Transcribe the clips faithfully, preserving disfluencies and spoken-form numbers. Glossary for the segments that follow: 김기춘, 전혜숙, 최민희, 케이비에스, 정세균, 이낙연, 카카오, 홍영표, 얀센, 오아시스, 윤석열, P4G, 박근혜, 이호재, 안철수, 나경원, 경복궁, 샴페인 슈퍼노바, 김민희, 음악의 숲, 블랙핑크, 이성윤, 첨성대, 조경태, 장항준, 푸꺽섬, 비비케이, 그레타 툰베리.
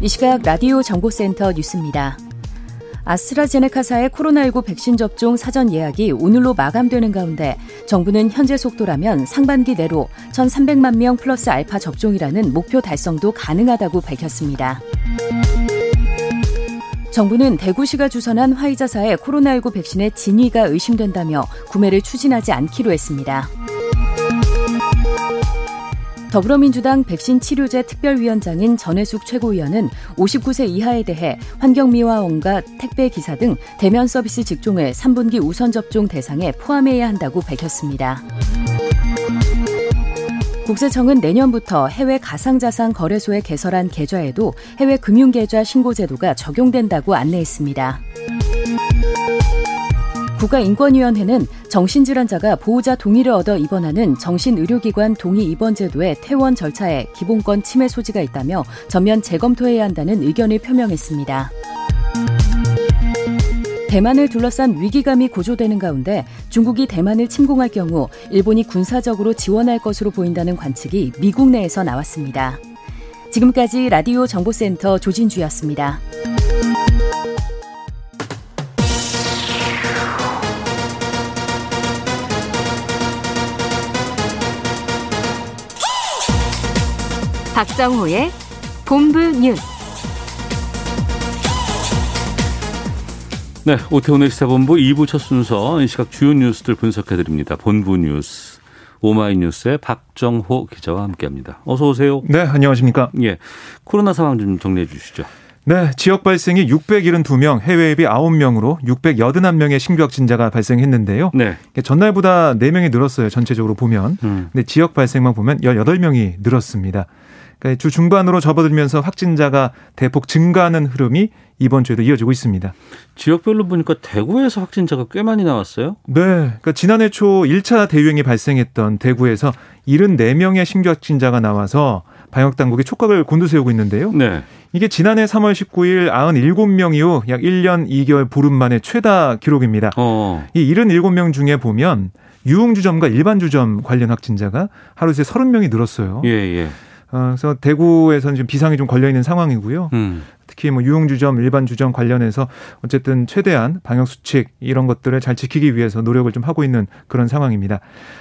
이 시각 라디오 정보센터 뉴스입니다. 아스트라제네카사의 코로나십구 백신 접종 사전 예약이 오늘로 마감되는 가운데 정부는 현재 속도라면 상반기 내로 천삼백만 명 플러스 알파 접종이라는 목표 달성도 가능하다고 밝혔습니다. 정부는 대구시가 주선한 화이자사의 코로나십구 백신의 진위가 의심된다며 구매를 추진하지 않기로 했습니다. 더불어민주당 백신 치료제 특별위원장인 전혜숙 최고위원은 오십구 세 이하에 대해 환경미화원과 택배기사 등 대면 서비스 직종을 삼 분기 우선 접종 대상에 포함해야 한다고 밝혔습니다. 국세청은 내년부터 해외 가상자산 거래소에 개설한 계좌에도 해외 금융계좌 신고제도가 적용된다고 안내했습니다. 국가인권위원회는 정신질환자가 보호자 동의를 얻어 입원하는 정신의료기관 동의 입원 제도의 퇴원 절차에 기본권 침해 소지가 있다며 전면 재검토해야 한다는 의견을 표명했습니다. 대만을 둘러싼 위기감이 고조되는 가운데 중국이 대만을 침공할 경우 일본이 군사적으로 지원할 것으로 보인다는 관측이 미국 내에서 나왔습니다. 지금까지 라디오 정보센터 조진주였습니다. 박정호의 본부 뉴스. 네, 오태훈의 시사본부 이 부 첫 순서, 이 시각 주요 뉴스들 분석해드립니다. 본부 뉴스, 오마이뉴스의 박정호 기자와 함께합니다. 어서 오세요. 네, 안녕하십니까. 예, 코로나 상황 좀 정리해 주시죠. 네, 지역 발생이 육백칠십이 명, 해외 입이 아홉 명으로 육백팔십일 명의 신규 확진자가 발생했는데요. 네. 전날보다 네 명이 늘었어요. 전체적으로 보면. 음. 근데 지역 발생만 보면 십팔 명이 늘었습니다. 그러니까 주 중반으로 접어들면서 확진자가 대폭 증가하는 흐름이 이번 주에도 이어지고 있습니다. 지역별로 보니까 대구에서 확진자가 꽤 많이 나왔어요? 네. 그러니까 지난해 초 일 차 대유행이 발생했던 대구에서 칠십사 명의 신규 확진자가 나와서 방역당국이 촉각을 곤두세우고 있는데요. 네. 이게 지난해 삼월 십구일 구십칠 명 이후 약 일 년 이 개월 보름 만에 최다 기록입니다. 어. 이 칠십칠 명 중에 보면 유흥주점과 일반주점 관련 확진자가 하루 새 서른 명이 늘었어요. 예, 예. 어, 그래서 대구에서는 지금 비상이 좀 걸려 있는 상황이고요. 음. 특히 뭐 유흥주점, 일반주점 관련해서 어쨌든 최대한 방역 수칙 이런 것들을 잘 지키기 위해서 노력을 좀 하고 있는 그런 상황입니다.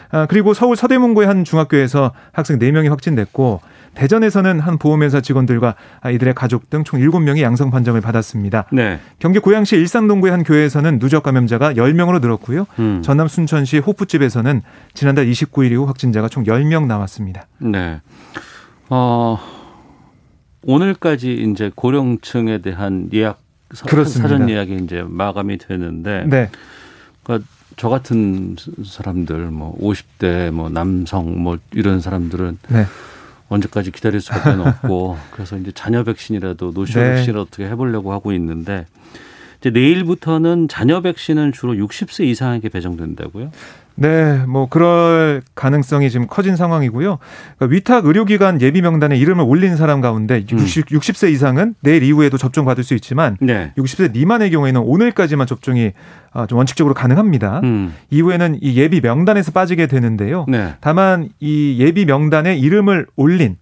아, 그리고 서울 서대문구의 한 중학교에서 학생 네 명이 확진됐고, 대전에서는 한 보험회사 직원들과 이들의 가족 등 총 일곱 명이 양성 판정을 받았습니다. 네. 경기 고양시 일산동구의 한 교회에서는 누적 감염자가 열 명으로 늘었고요. 음. 전남 순천시 호프집에서는 지난달 이십구일 이후 확진자가 총 열 명 나왔습니다. 네. 어, 오늘까지 이제 고령층에 대한 예약, 그렇습니다. 사전 예약이 이제 마감이 되는데, 네. 그러니까 저 같은 사람들, 뭐 오십 대, 뭐 남성, 뭐 이런 사람들은 네. 언제까지 기다릴 수밖에 없고, 그래서 이제 자녀 백신이라도 노쇼 네. 백신을 어떻게 해보려고 하고 있는데, 이제 내일부터는 자녀 백신은 주로 육십 세 이상에게 배정된다고요? 네, 뭐 그럴 가능성이 지금 커진 상황이고요. 그러니까 위탁 의료기관 예비 명단에 이름을 올린 사람 가운데 육십, 육십 세 이상은 내일 이후에도 접종받을 수 있지만 네. 육십 세 미만의 경우에는 오늘까지만 접종이 좀 원칙적으로 가능합니다. 음. 이후에는 이 예비 명단에서 빠지게 되는데요. 네. 다만 이 예비 명단에 이름을 올린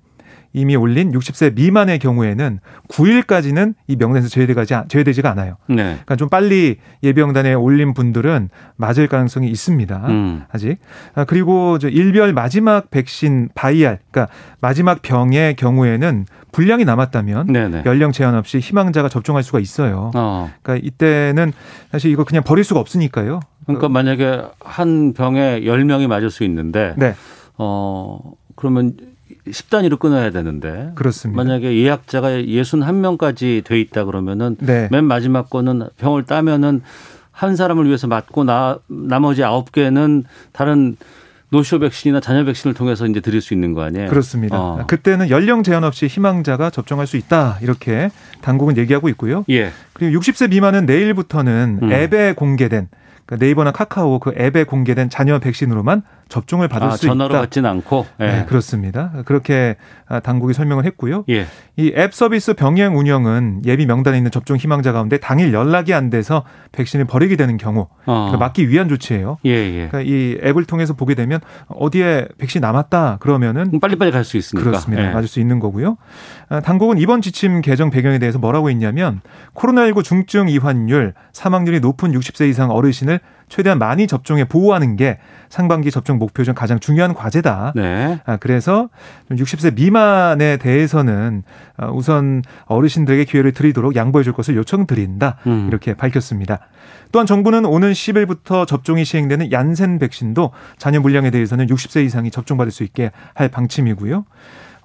이미 올린 육십 세 미만의 경우에는 구일까지는 이 명단에서 제외되지, 제외되지가 않아요. 네. 그러니까 좀 빨리 예비명단에 올린 분들은 맞을 가능성이 있습니다. 음. 아직. 아, 그리고 저 일별 마지막 백신 바이알, 그러니까 마지막 병의 경우에는 분량이 남았다면 네네. 연령 제한 없이 희망자가 접종할 수가 있어요. 어. 그러니까 이때는 사실 이거 그냥 버릴 수가 없으니까요. 그러니까 만약에 한 병에 열 명이 맞을 수 있는데 네. 어, 그러면 십 단위로 끊어야 되는데. 그렇습니다. 만약에 예약자가 육십일 명까지 돼 있다 그러면은 네. 맨 마지막 거는 병을 따면은 한 사람을 위해서 맞고 나 나머지 아홉 개는 다른 노쇼 백신이나 잔여 백신을 통해서 이제 드릴 수 있는 거 아니에요? 그렇습니다. 어. 그때는 연령 제한 없이 희망자가 접종할 수 있다 이렇게 당국은 얘기하고 있고요. 예. 그리고 육십 세 미만은 내일부터는 음. 앱에 공개된 그러니까 네이버나 카카오 그 앱에 공개된 잔여 백신으로만 접종을 받을 아, 수 전화로 있다. 전화로 받진 않고. 예. 네, 그렇습니다. 그렇게 당국이 설명을 했고요. 예. 이 앱 서비스 병행 운영은 예비 명단에 있는 접종 희망자 가운데 당일 연락이 안 돼서 백신을 버리게 되는 경우 어. 그러니까 막기 위한 조치예요. 예, 예. 그러니까 이 앱을 통해서 보게 되면 어디에 백신 남았다 그러면은 빨리빨리 갈 수 있으니까. 그렇습니다. 예. 맞을 수 있는 거고요. 당국은 이번 지침 개정 배경에 대해서 뭐라고 했냐면 코로나십구 중증 이환율, 사망률이 높은 육십 세 이상 어르신을 최대한 많이 접종해 보호하는 게 상반기 접종 목표 중 가장 중요한 과제다. 네. 아, 그래서 육십 세 미만에 대해서는 우선 어르신들에게 기회를 드리도록 양보해 줄 것을 요청드린다. 음. 이렇게 밝혔습니다. 또한 정부는 오는 십 일부터 접종이 시행되는 얀센 백신도 잔여 물량에 대해서는 육십 세 이상이 접종받을 수 있게 할 방침이고요.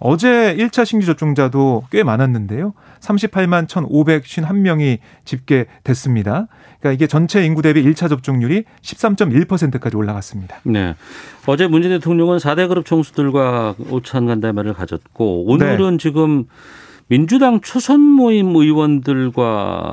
어제 일 차 신규 접종자도 꽤 많았는데요. 삼십팔만 천오백오십일 명이 집계됐습니다. 그러니까 이게 전체 인구 대비 일 차 접종률이 십삼 점 일 퍼센트까지 올라갔습니다. 네. 어제 문재인 대통령은 사 대 그룹 총수들과 오찬 간담회를 가졌고 오늘은 네. 지금 민주당 초선 모임 의원들과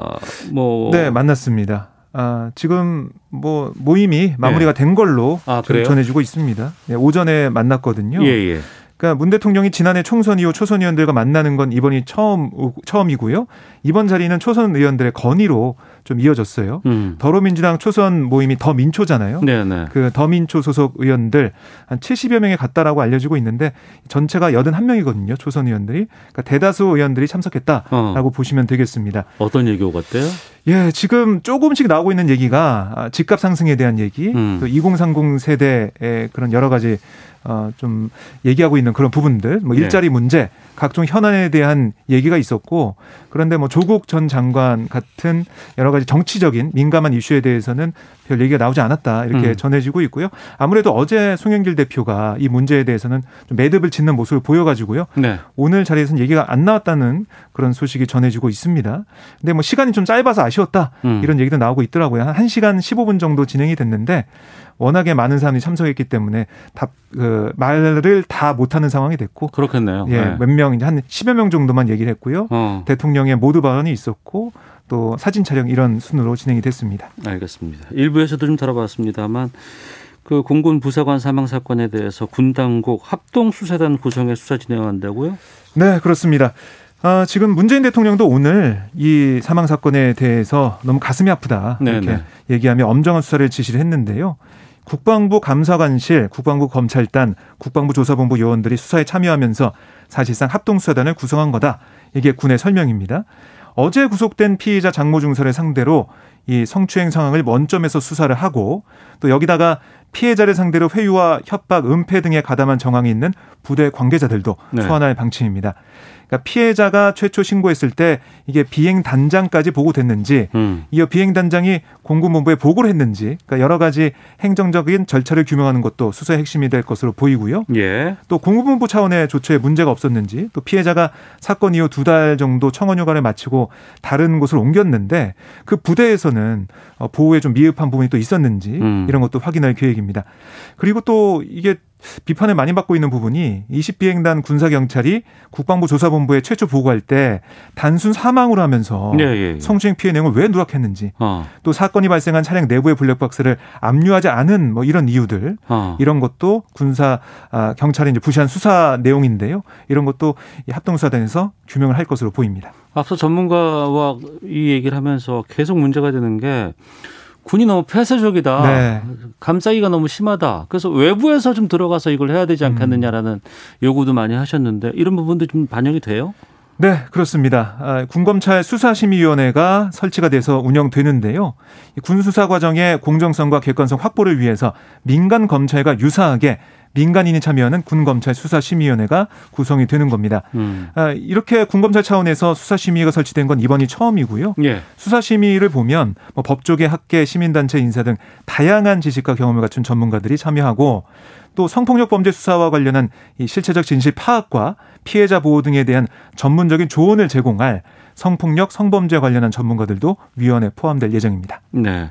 뭐 네, 만났습니다. 아, 지금 뭐 모임이 마무리가 네. 된 걸로 아, 전해지고 있습니다. 네, 오전에 만났거든요. 예, 예. 그러니까 문 대통령이 지난해 총선 이후 초선 의원들과 만나는 건 이번이 처음, 처음이고요. 이번 자리는 초선 의원들의 건의로 좀 이어졌어요. 음. 더불어민주당 초선 모임이 더민초잖아요. 네네. 그 더민초 소속 의원들 한 칠십여 명에 갔다라고 알려지고 있는데 전체가 팔십일 명이거든요. 초선 의원들이. 그러니까 대다수 의원들이 참석했다라고 어. 보시면 되겠습니다. 어떤 얘기 오갔대요? 예, 지금 조금씩 나오고 있는 얘기가 집값 상승에 대한 얘기, 음. 또 이공삼공 세대의 그런 여러 가지 어, 좀 얘기하고 있는 그런 부분들, 뭐 일자리 네. 문제, 각종 현안에 대한 얘기가 있었고, 그런데 뭐 조국 전 장관 같은 여러 가지 정치적인 민감한 이슈에 대해서는 별 얘기가 나오지 않았다 이렇게 음. 전해지고 있고요. 아무래도 어제 송영길 대표가 이 문제에 대해서는 좀 매듭을 짓는 모습을 보여가지고요. 네. 오늘 자리에서는 얘기가 안 나왔다는 그런 소식이 전해지고 있습니다. 근데 뭐 시간이 좀 짧아서 아쉬웠다 음. 이런 얘기도 나오고 있더라고요. 한 한 시간 십오 분 정도 진행이 됐는데. 워낙에 많은 사람이 참석했기 때문에 답, 그, 말을 다 못하는 상황이 됐고. 그렇겠네요. 예, 네. 몇 명, 이제 한 십여 명 정도만 얘기를 했고요. 어. 대통령의 모두 발언이 있었고 또 사진 촬영 이런 순으로 진행이 됐습니다. 알겠습니다. 일부에서도 좀 다뤄봤습니다만 그 공군 부사관 사망 사건에 대해서 군 당국 합동 수사단 구성에 수사 진행한다고요? 네, 그렇습니다. 아, 지금 문재인 대통령도 오늘 이 사망 사건에 대해서 너무 가슴이 아프다 이렇게 네네. 얘기하며 엄정한 수사를 지시를 했는데요. 국방부 감사관실, 국방부 검찰단, 국방부 조사본부 요원들이 수사에 참여하면서 사실상 합동수사단을 구성한 거다. 이게 군의 설명입니다. 어제 구속된 피의자 장모 중사를 상대로 이 성추행 상황을 원점에서 수사를 하고 또 여기다가 피해자를 상대로 회유와 협박, 은폐 등에 가담한 정황이 있는 부대 관계자들도 네. 소환할 방침입니다. 그러니까 피해자가 최초 신고했을 때 이게 비행단장까지 보고됐는지 음. 이어 비행단장이 공군본부에 보고를 했는지 그러니까 여러 가지 행정적인 절차를 규명하는 것도 수사의 핵심이 될 것으로 보이고요. 예. 또 공군본부 차원의 조처에 문제가 없었는지 또 피해자가 사건 이후 두 달 정도 청원휴가를 마치고 다른 곳을 옮겼는데 그 부대에서는 보호에 좀 미흡한 부분이 또 있었는지 음. 이런 것도 확인할 계획입니다. 그리고 또 이게 비판을 많이 받고 있는 부분이 이십 비행단 군사경찰이 국방부 조사본부에 최초 보고할 때 단순 사망으로 하면서 예, 예, 예. 성추행 피해 내용을 왜 누락했는지 어. 또 사건이 발생한 차량 내부의 블랙박스를 압류하지 않은 뭐 이런 이유들 어. 이런 것도 군사 아, 경찰이 이제 부시한 수사 내용인데요. 이런 것도 합동수사단에서 규명을 할 것으로 보입니다. 앞서 전문가와 이 얘기를 하면서 계속 문제가 되는 게 군이 너무 폐쇄적이다. 네. 감싸기가 너무 심하다. 그래서 외부에서 좀 들어가서 이걸 해야 되지 않겠느냐라는 음. 요구도 많이 하셨는데 이런 부분도 좀 반영이 돼요? 네, 그렇습니다. 군검찰 수사심의위원회가 설치가 돼서 운영되는데요. 군수사 과정의 공정성과 객관성 확보를 위해서 민간 검찰과 유사하게 민간인이 참여하는 군검찰 수사심의위원회가 구성이 되는 겁니다. 음. 이렇게 군검찰 차원에서 수사심의가 설치된 건 이번이 처음이고요. 예. 수사심의를 보면 뭐 법조계, 학계, 시민단체 인사 등 다양한 지식과 경험을 갖춘 전문가들이 참여하고 또 성폭력 범죄 수사와 관련한 이 실체적 진실 파악과 피해자 보호 등에 대한 전문적인 조언을 제공할 성폭력, 성범죄와 관련한 전문가들도 위원회에 포함될 예정입니다. 네.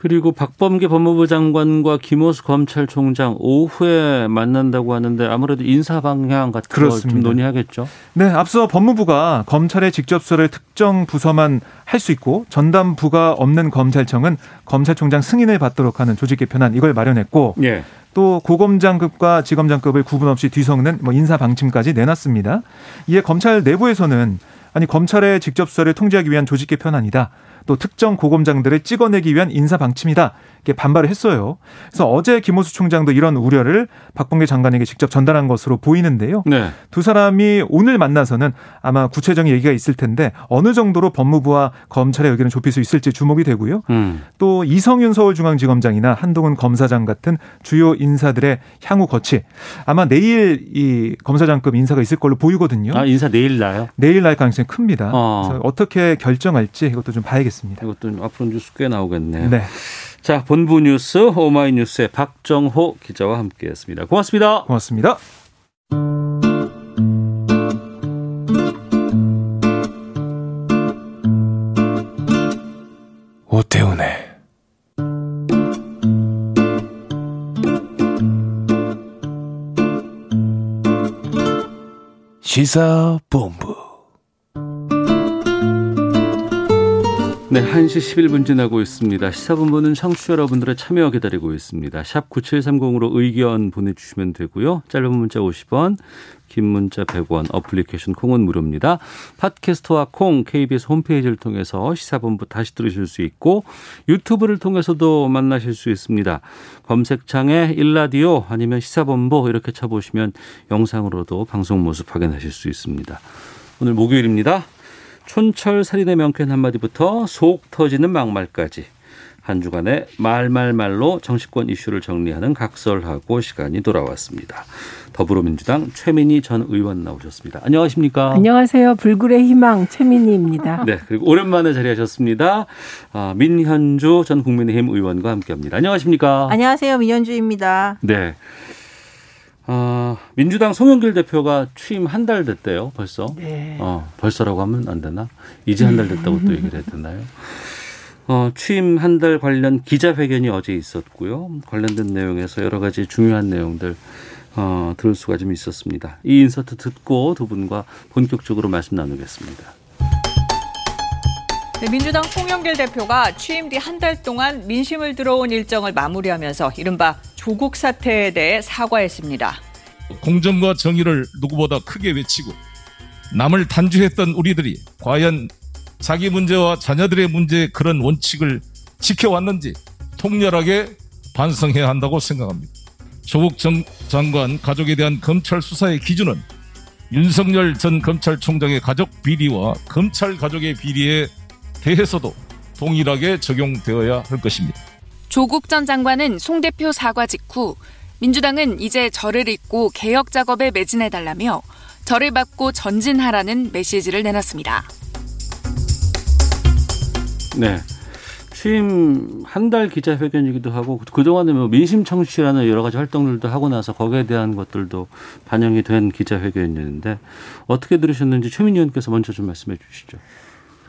그리고 박범계 법무부 장관과 김오수 검찰총장 오후에 만난다고 하는데 아무래도 인사 방향 같은 걸 좀 논의하겠죠? 네. 앞서 법무부가 검찰의 직접 수사를 특정 부서만 할 수 있고 전담부가 없는 검찰청은 검찰총장 승인을 받도록 하는 조직 개편안 이걸 마련했고 예. 또 고검장급과 지검장급을 구분 없이 뒤섞는 뭐 인사 방침까지 내놨습니다. 이에 검찰 내부에서는 아니 검찰의 직접 수사를 통제하기 위한 조직 개편안이다. 또 특정 고검장들을 찍어내기 위한 인사 방침이다. 이렇게 반발을 했어요. 그래서 어제 김오수 총장도 이런 우려를 박범계 장관에게 직접 전달한 것으로 보이는데요. 네. 두 사람이 오늘 만나서는 아마 구체적인 얘기가 있을 텐데 어느 정도로 법무부와 검찰의 의견을 좁힐 수 있을지 주목이 되고요. 음. 또 이성윤 서울중앙지검장이나 한동훈 검사장 같은 주요 인사들의 향후 거치. 아마 내일 이 검사장급 인사가 있을 걸로 보이거든요. 아, 인사 내일 나요? 내일 날 가능성이 큽니다. 어. 그래서 어떻게 결정할지 이것도 좀 봐야겠습니다. 이것도 앞으로 뉴스 꽤 나오겠네요. 네. 자, 본부 뉴스 오마이뉴스의 박정호 기자와 함께했습니다. 고맙습니다. 고맙습니다. 오태훈의 시사본부. 네, 한 시 십일 분 지나고 있습니다. 시사본부는 청취자 여러분들의 참여 기다리고 있습니다. 샵 구칠삼공으로 의견 보내주시면 되고요. 짧은 문자 오십 원, 긴 문자 백 원, 어플리케이션 콩은 무료입니다. 팟캐스트와 콩, 케이비에스 홈페이지를 통해서 시사본부 다시 들으실 수 있고 유튜브를 통해서도 만나실 수 있습니다. 검색창에 일라디오 아니면 시사본부 이렇게 쳐보시면 영상으로도 방송 모습 확인하실 수 있습니다. 오늘 목요일입니다. 촌철살인의 명쾌한 한마디부터 속 터지는 막말까지 한 주간의 말말말로 정치권 이슈를 정리하는 각설하고 시간이 돌아왔습니다. 더불어민주당 최민희 전 의원 나오셨습니다. 안녕하십니까? 안녕하세요. 불굴의 희망 최민희입니다. 네, 그리고 오랜만에 자리하셨습니다. 아, 민현주 전 국민의힘 의원과 함께합니다. 안녕하십니까? 안녕하세요. 민현주입니다. 네. 어, 민주당 송영길 대표가 취임 한 달 됐대요. 벌써. 네. 어, 벌써라고 하면 안 되나? 이제 한 달 됐다고 또 얘기를 했었나요? 어, 취임 한 달 관련 기자회견이 어제 있었고요. 관련된 내용에서 여러 가지 중요한 내용들 어, 들을 수가 좀 있었습니다. 이 인서트 듣고 두 분과 본격적으로 말씀 나누겠습니다. 네, 민주당 송영길 대표가 취임 뒤 한 달 동안 민심을 들어온 일정을 마무리하면서 이른바 조국 사태에 대해 사과했습니다. 공정과 정의를 누구보다 크게 외치고 남을 단죄했던 우리들이 과연 자기 문제와 자녀들의 문제의 그런 원칙을 지켜왔는지 통렬하게 반성해야 한다고 생각합니다. 조국 전 장관 가족에 대한 검찰 수사의 기준은 윤석열 전 검찰총장의 가족 비리와 검찰 가족의 비리에 대해서도 동일하게 적용되어야 할 것입니다. 조국 전 장관은 송 대표 사과 직후 민주당은 이제 저를 잊고 개혁 작업에 매진해달라며 저를 받고 전진하라는 메시지를 내놨습니다. 네, 취임 한 달 기자회견이기도 하고 그동안에 뭐 민심 청취라는 여러 가지 활동들도 하고 나서 거기에 대한 것들도 반영이 된 기자회견이었는데 어떻게 들으셨는지 최민희 의원께서 먼저 좀 말씀해 주시죠.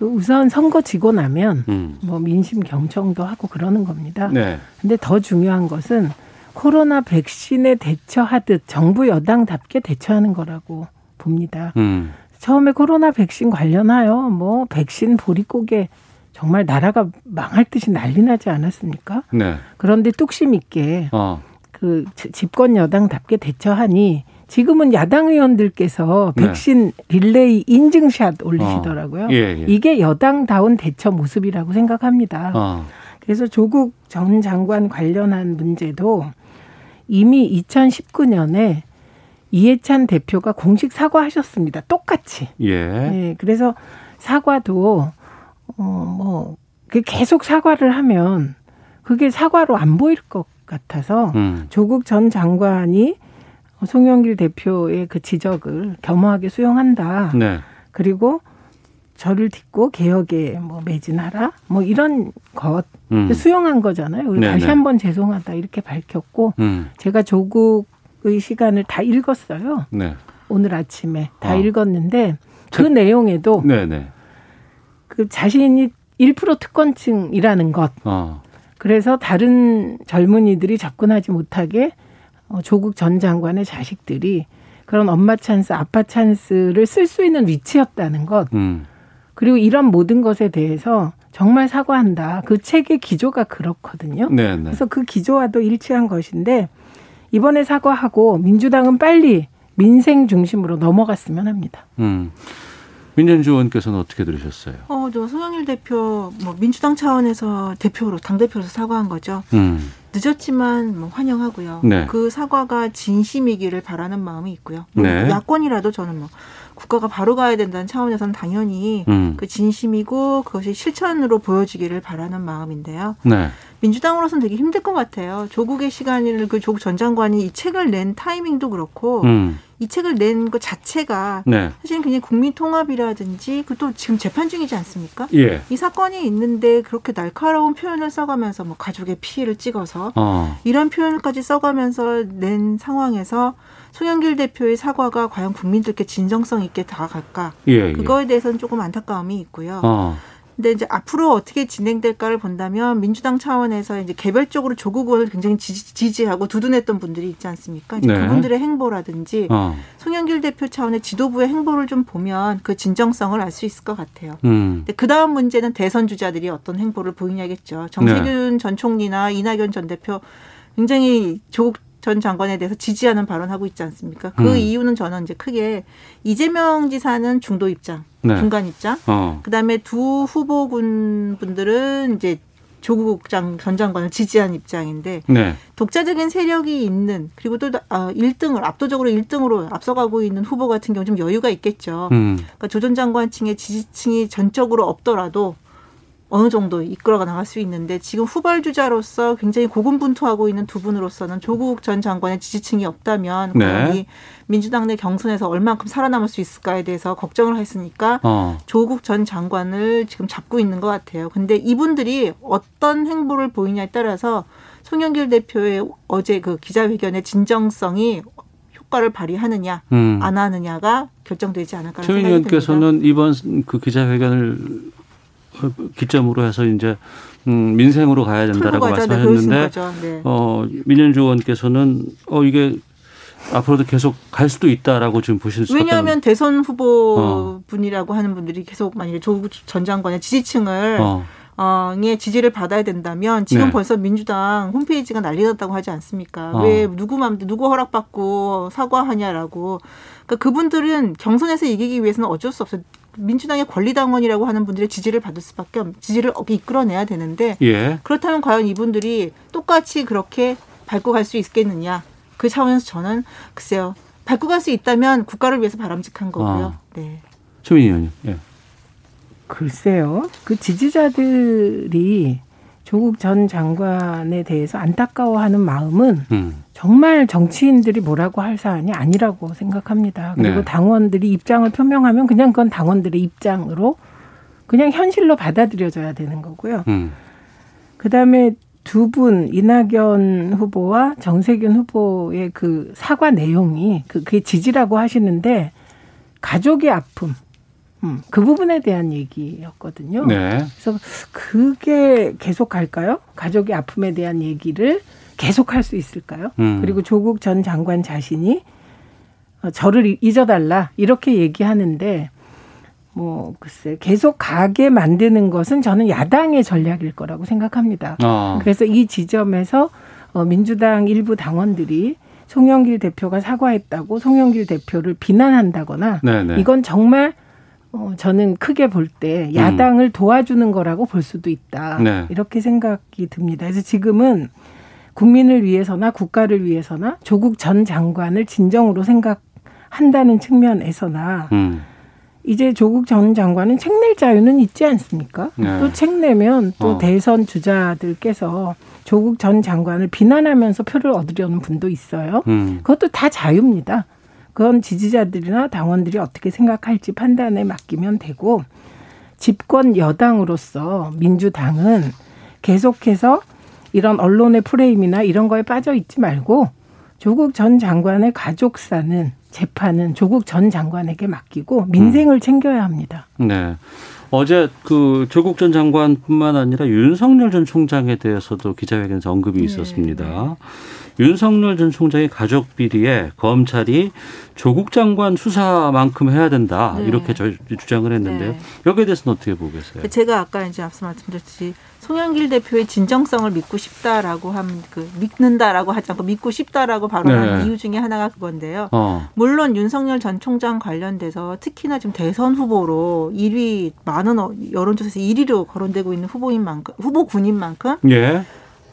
우선 선거 지고 나면 음. 뭐 민심 경청도 하고 그러는 겁니다. 네. 근데 더 중요한 것은 코로나 백신에 대처하듯 정부 여당답게 대처하는 거라고 봅니다. 음. 처음에 코로나 백신 관련하여 뭐 백신 보릿고개 정말 나라가 망할 듯이 난리 나지 않았습니까? 네. 그런데 뚝심 있게 어. 그 집권 여당답게 대처하니 지금은 야당 의원들께서 네. 백신 릴레이 인증샷 올리시더라고요. 어. 예, 예. 이게 여당다운 대처 모습이라고 생각합니다. 어. 그래서 조국 전 장관 관련한 문제도 이미 이천십구 년에 이해찬 대표가 공식 사과하셨습니다. 똑같이. 예. 네, 그래서 사과도 어, 뭐 계속 사과를 하면 그게 사과로 안 보일 것 같아서 음. 조국 전 장관이 송영길 대표의 그 지적을 겸허하게 수용한다. 네. 그리고 저를 딛고 개혁에 뭐 매진하라. 뭐 이런 것 음. 수용한 거잖아요. 우리 다시 한번 죄송하다 이렇게 밝혔고 음. 제가 조국의 시간을 다 읽었어요. 네. 오늘 아침에 다 어. 읽었는데 그 저, 내용에도 네네. 그 자신이 일 퍼센트 특권층이라는 것. 어. 그래서 다른 젊은이들이 접근하지 못하게 조국 전 장관의 자식들이 그런 엄마 찬스, 아빠 찬스를 쓸 수 있는 위치였다는 것. 음. 그리고 이런 모든 것에 대해서 정말 사과한다. 그 책의 기조가 그렇거든요. 네네. 그래서 그 기조와도 일치한 것인데 이번에 사과하고 민주당은 빨리 민생 중심으로 넘어갔으면 합니다. 음. 민현주 의원께서는 어떻게 들으셨어요? 어, 저 송영길 대표 뭐 민주당 차원에서 대표로 당대표로서 사과한 거죠. 음. 늦었지만 뭐 환영하고요. 네. 그 사과가 진심이기를 바라는 마음이 있고요. 네. 야권이라도 저는 뭐 국가가 바로 가야 된다는 차원에서는 당연히 음. 그 진심이고 그것이 실천으로 보여지기를 바라는 마음인데요. 네. 민주당으로서는 되게 힘들 것 같아요. 조국의 시간을 그 조국 전 장관이 이 책을 낸 타이밍도 그렇고 음. 이 책을 낸 것 자체가 네. 사실은 그냥 국민 통합이라든지 그것도 지금 재판 중이지 않습니까? 예. 이 사건이 있는데 그렇게 날카로운 표현을 써가면서 뭐 가족의 피해를 찍어서 어. 이런 표현까지 써가면서 낸 상황에서 송영길 대표의 사과가 과연 국민들께 진정성 있게 다가갈까? 예, 예. 그거에 대해서는 조금 안타까움이 있고요. 어. 근데 이제 앞으로 어떻게 진행될까를 본다면 민주당 차원에서 이제 개별적으로 조국 의원을 굉장히 지지, 지지하고 두둔했던 분들이 있지 않습니까? 이제 네. 그분들의 행보라든지 어. 송영길 대표 차원의 지도부의 행보를 좀 보면 그 진정성을 알 수 있을 것 같아요. 음. 근데 그다음 문제는 대선 주자들이 어떤 행보를 보이냐겠죠. 정세균 네. 전 총리나 이낙연 전 대표 굉장히 조국 전 장관에 대해서 지지하는 발언하고 있지 않습니까? 그 음. 이유는 저는 이제 크게 이재명 지사는 중도 입장, 네. 중간 입장. 어. 그다음에 두 후보군 분들은 이제 조국 전 장관을 지지한 입장인데 네. 독자적인 세력이 있는 그리고 또 일 등을 압도적으로 일 등으로 앞서가고 있는 후보 같은 경우 좀 여유가 있겠죠. 음. 그러니까 조 전 장관층의 지지층이 전적으로 없더라도 어느 정도 이끌어가 나갈 수 있는데 지금 후발주자로서 굉장히 고군분투하고 있는 두 분으로서는 조국 전 장관의 지지층이 없다면 네. 민주당 내 경선에서 얼만큼 살아남을 수 있을까에 대해서 걱정을 했으니까 어. 조국 전 장관을 지금 잡고 있는 것 같아요. 근데 이분들이 어떤 행보를 보이냐에 따라서 송영길 대표의 어제 그 기자회견의 진정성이 효과를 발휘하느냐 음. 안 하느냐가 결정되지 않을까 생각이 듭니다. 최민희 의원께서는 이번 그 기자회견을 기점으로 해서 이제 음, 민생으로 가야 된다라고 말씀하셨는데 네. 어, 민현주 의원께서는 어, 이게 앞으로도 계속 갈 수도 있다라고 지금 보실 수 있다. 왜냐하면 같다는. 대선 후보 분이라고 어. 하는 분들이 계속 만약에 조국 전 장관의 지지층을 어. 어,의 지지를 받아야 된다면 지금 네. 벌써 민주당 홈페이지가 난리났다고 하지 않습니까? 어. 왜 누구 맘대로 누구 허락받고 사과하냐라고. 그러니까 그분들은 경선에서 이기기 위해서는 어쩔 수 없어요. 민주당의 권리당원이라고 하는 분들의 지지를 받을 수밖에 없, 지지를 이끌어내야 되는데 예. 그렇다면 과연 이분들이 똑같이 그렇게 밟고 갈 수 있겠느냐. 그 차원에서 저는 글쎄요. 밟고 갈 수 있다면 국가를 위해서 바람직한 거고요. 아. 네. 최민희 의원님. 예. 글쎄요. 그 지지자들이 조국 전 장관에 대해서 안타까워하는 마음은 음. 정말 정치인들이 뭐라고 할 사안이 아니라고 생각합니다. 그리고 네. 당원들이 입장을 표명하면 그냥 그건 당원들의 입장으로 그냥 현실로 받아들여져야 되는 거고요. 음. 그다음에 두 분 이낙연 후보와 정세균 후보의 그 사과 내용이 그게 지지라고 하시는데 가족의 아픔. 음, 그 부분에 대한 얘기였거든요. 네. 그래서 그게 계속 갈까요? 가족의 아픔에 대한 얘기를 계속할 수 있을까요? 음. 그리고 조국 전 장관 자신이 저를 잊어달라 이렇게 얘기하는데 뭐 글쎄 계속 가게 만드는 것은 저는 야당의 전략일 거라고 생각합니다. 어. 그래서 이 지점에서 민주당 일부 당원들이 송영길 대표가 사과했다고 송영길 대표를 비난한다거나 네네. 이건 정말 어, 저는 크게 볼 때 야당을 음. 도와주는 거라고 볼 수도 있다. 네. 이렇게 생각이 듭니다. 그래서 지금은 국민을 위해서나 국가를 위해서나 조국 전 장관을 진정으로 생각한다는 측면에서나 음. 이제 조국 전 장관은 책 낼 자유는 있지 않습니까? 네. 또 책 내면 또 어. 대선 주자들께서 조국 전 장관을 비난하면서 표를 얻으려는 분도 있어요. 음. 그것도 다 자유입니다. 그건 지지자들이나 당원들이 어떻게 생각할지 판단에 맡기면 되고 집권 여당으로서 민주당은 계속해서 이런 언론의 프레임이나 이런 거에 빠져 있지 말고 조국 전 장관의 가족사는 재판은 조국 전 장관에게 맡기고 민생을 음. 챙겨야 합니다. 네. 어제 그 조국 전 장관뿐만 아니라 윤석열 전 총장에 대해서도 기자회견에서 언급이 있었습니다. 네. 윤석열 전 총장의 가족 비리에 검찰이 조국 장관 수사만큼 해야 된다. 네. 이렇게 저희 주장을 했는데요. 네. 여기에 대해서는 어떻게 보고 계세요? 제가 아까 이제 앞서 말씀드렸듯이 송영길 대표의 진정성을 믿고 싶다라고 한, 그, 믿는다라고 하지 않고 믿고 싶다라고 발언한 네. 이유 중에 하나가 그건데요. 어. 물론 윤석열 전 총장 관련돼서 특히나 지금 대선 후보로 일 위, 많은 여론조사에서 일 위로 거론되고 있는 후보인 만큼, 후보군인 만큼. 예.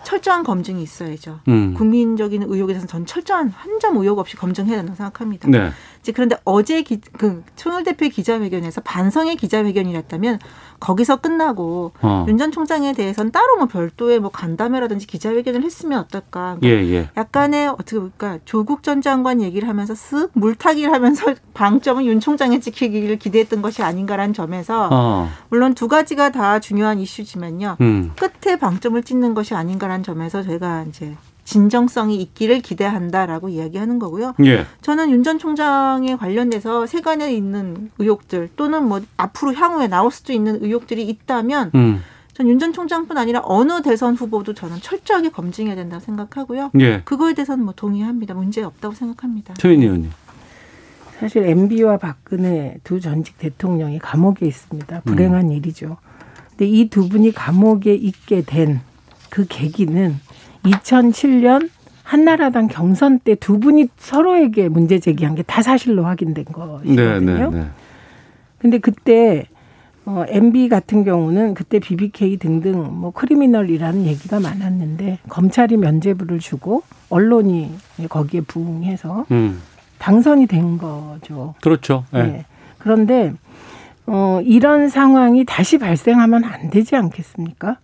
철저한 검증이 있어야죠. 음. 국민적인 의혹에 대해서는 전 철저한 한 점 의혹 없이 검증해야 된다고 생각합니다. 네. 이제 그런데 어제 기, 그 총열 대표의 기자회견에서 반성의 기자회견이었다면 거기서 끝나고 어. 윤 전 총장에 대해서는 따로 뭐 별도의 뭐 간담회라든지 기자회견을 했으면 어떨까. 예, 예. 약간의 어떻게 볼까 조국 전 장관 얘기를 하면서 쓱 물타기를 하면서 방점은 윤 총장에 찍히기를 기대했던 것이 아닌가라는 점에서 어. 물론 두 가지가 다 중요한 이슈지만요. 음. 끝에 방점을 찍는 것이 아닌가라는 점에서 제가 이제 진정성이 있기를 기대한다라고 이야기하는 거고요. 예. 저는 윤 전 총장에 관련돼서 세간에 있는 의혹들 또는 뭐 앞으로 향후에 나올 수도 있는 의혹들이 있다면 음. 전 윤 전 총장뿐 아니라 어느 대선 후보도 저는 철저하게 검증해야 된다고 생각하고요. 예. 그거에 대해서는 뭐 동의합니다. 문제 없다고 생각합니다. 최민희 의원님. 사실 엠비와 박근혜 두 전직 대통령이 감옥에 있습니다. 불행한 음. 일이죠. 근데 이 두 분이 감옥에 있게 된 그 계기는 이천칠 년 한나라당 경선 때 두 분이 서로에게 문제 제기한 게 다 사실로 확인된 것이거든요. 네, 네, 네. 근데 그때 어, 엠비 같은 경우는 그때 비비케이 등등 뭐 크리미널이라는 얘기가 많았는데 검찰이 면죄부를 주고 언론이 거기에 부응해서 음. 당선이 된 거죠. 그렇죠. 네. 네. 그런데 어, 이런 상황이 다시 발생하면 안 되지 않겠습니까?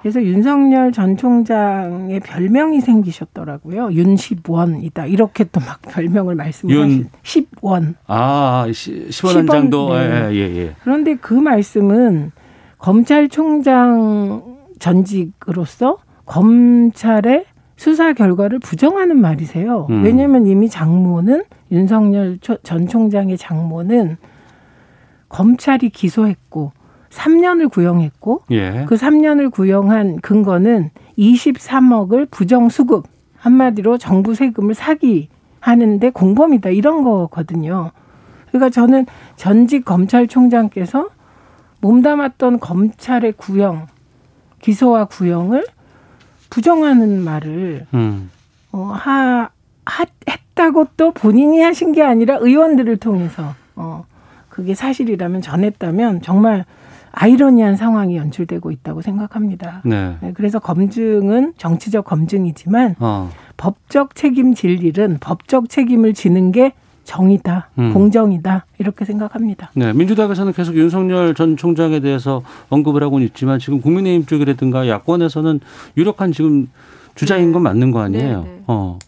그래서 윤석열 전 총장의 별명이 생기셨더라고요. 윤십원이다. 이렇게 또 막 별명을 말씀하신. 십원. 아, 십원 한 장도. 네. 예, 예. 그런데 그 말씀은 검찰총장 전직으로서 검찰의 수사 결과를 부정하는 말이세요. 음. 왜냐하면 이미 장모는 윤석열 전 총장의 장모는 검찰이 기소했고 삼 년을 구형했고 예. 그 삼 년을 구형한 근거는 이십삼억을 부정수급, 한마디로 정부 세금을 사기하는데 공범이다 이런 거거든요. 그러니까 저는 전직 검찰총장께서 몸담았던 검찰의 구형, 기소와 구형을 부정하는 말을 음. 어, 하, 하, 했다고 또 본인이 하신 게 아니라 의원들을 통해서 어, 그게 사실이라면 전했다면 정말 아이러니한 상황이 연출되고 있다고 생각합니다. 네. 그래서 검증은 정치적 검증이지만 어. 법적 책임질 일은 법적 책임을 지는 게 정의다, 음. 공정이다 이렇게 생각합니다. 네, 민주당에서는 계속 윤석열 전 총장에 대해서 언급을 하고는 있지만 지금 국민의힘 쪽이라든가 야권에서는 유력한 지금 주자인 네. 건 맞는 거 아니에요? 네, 네. 어.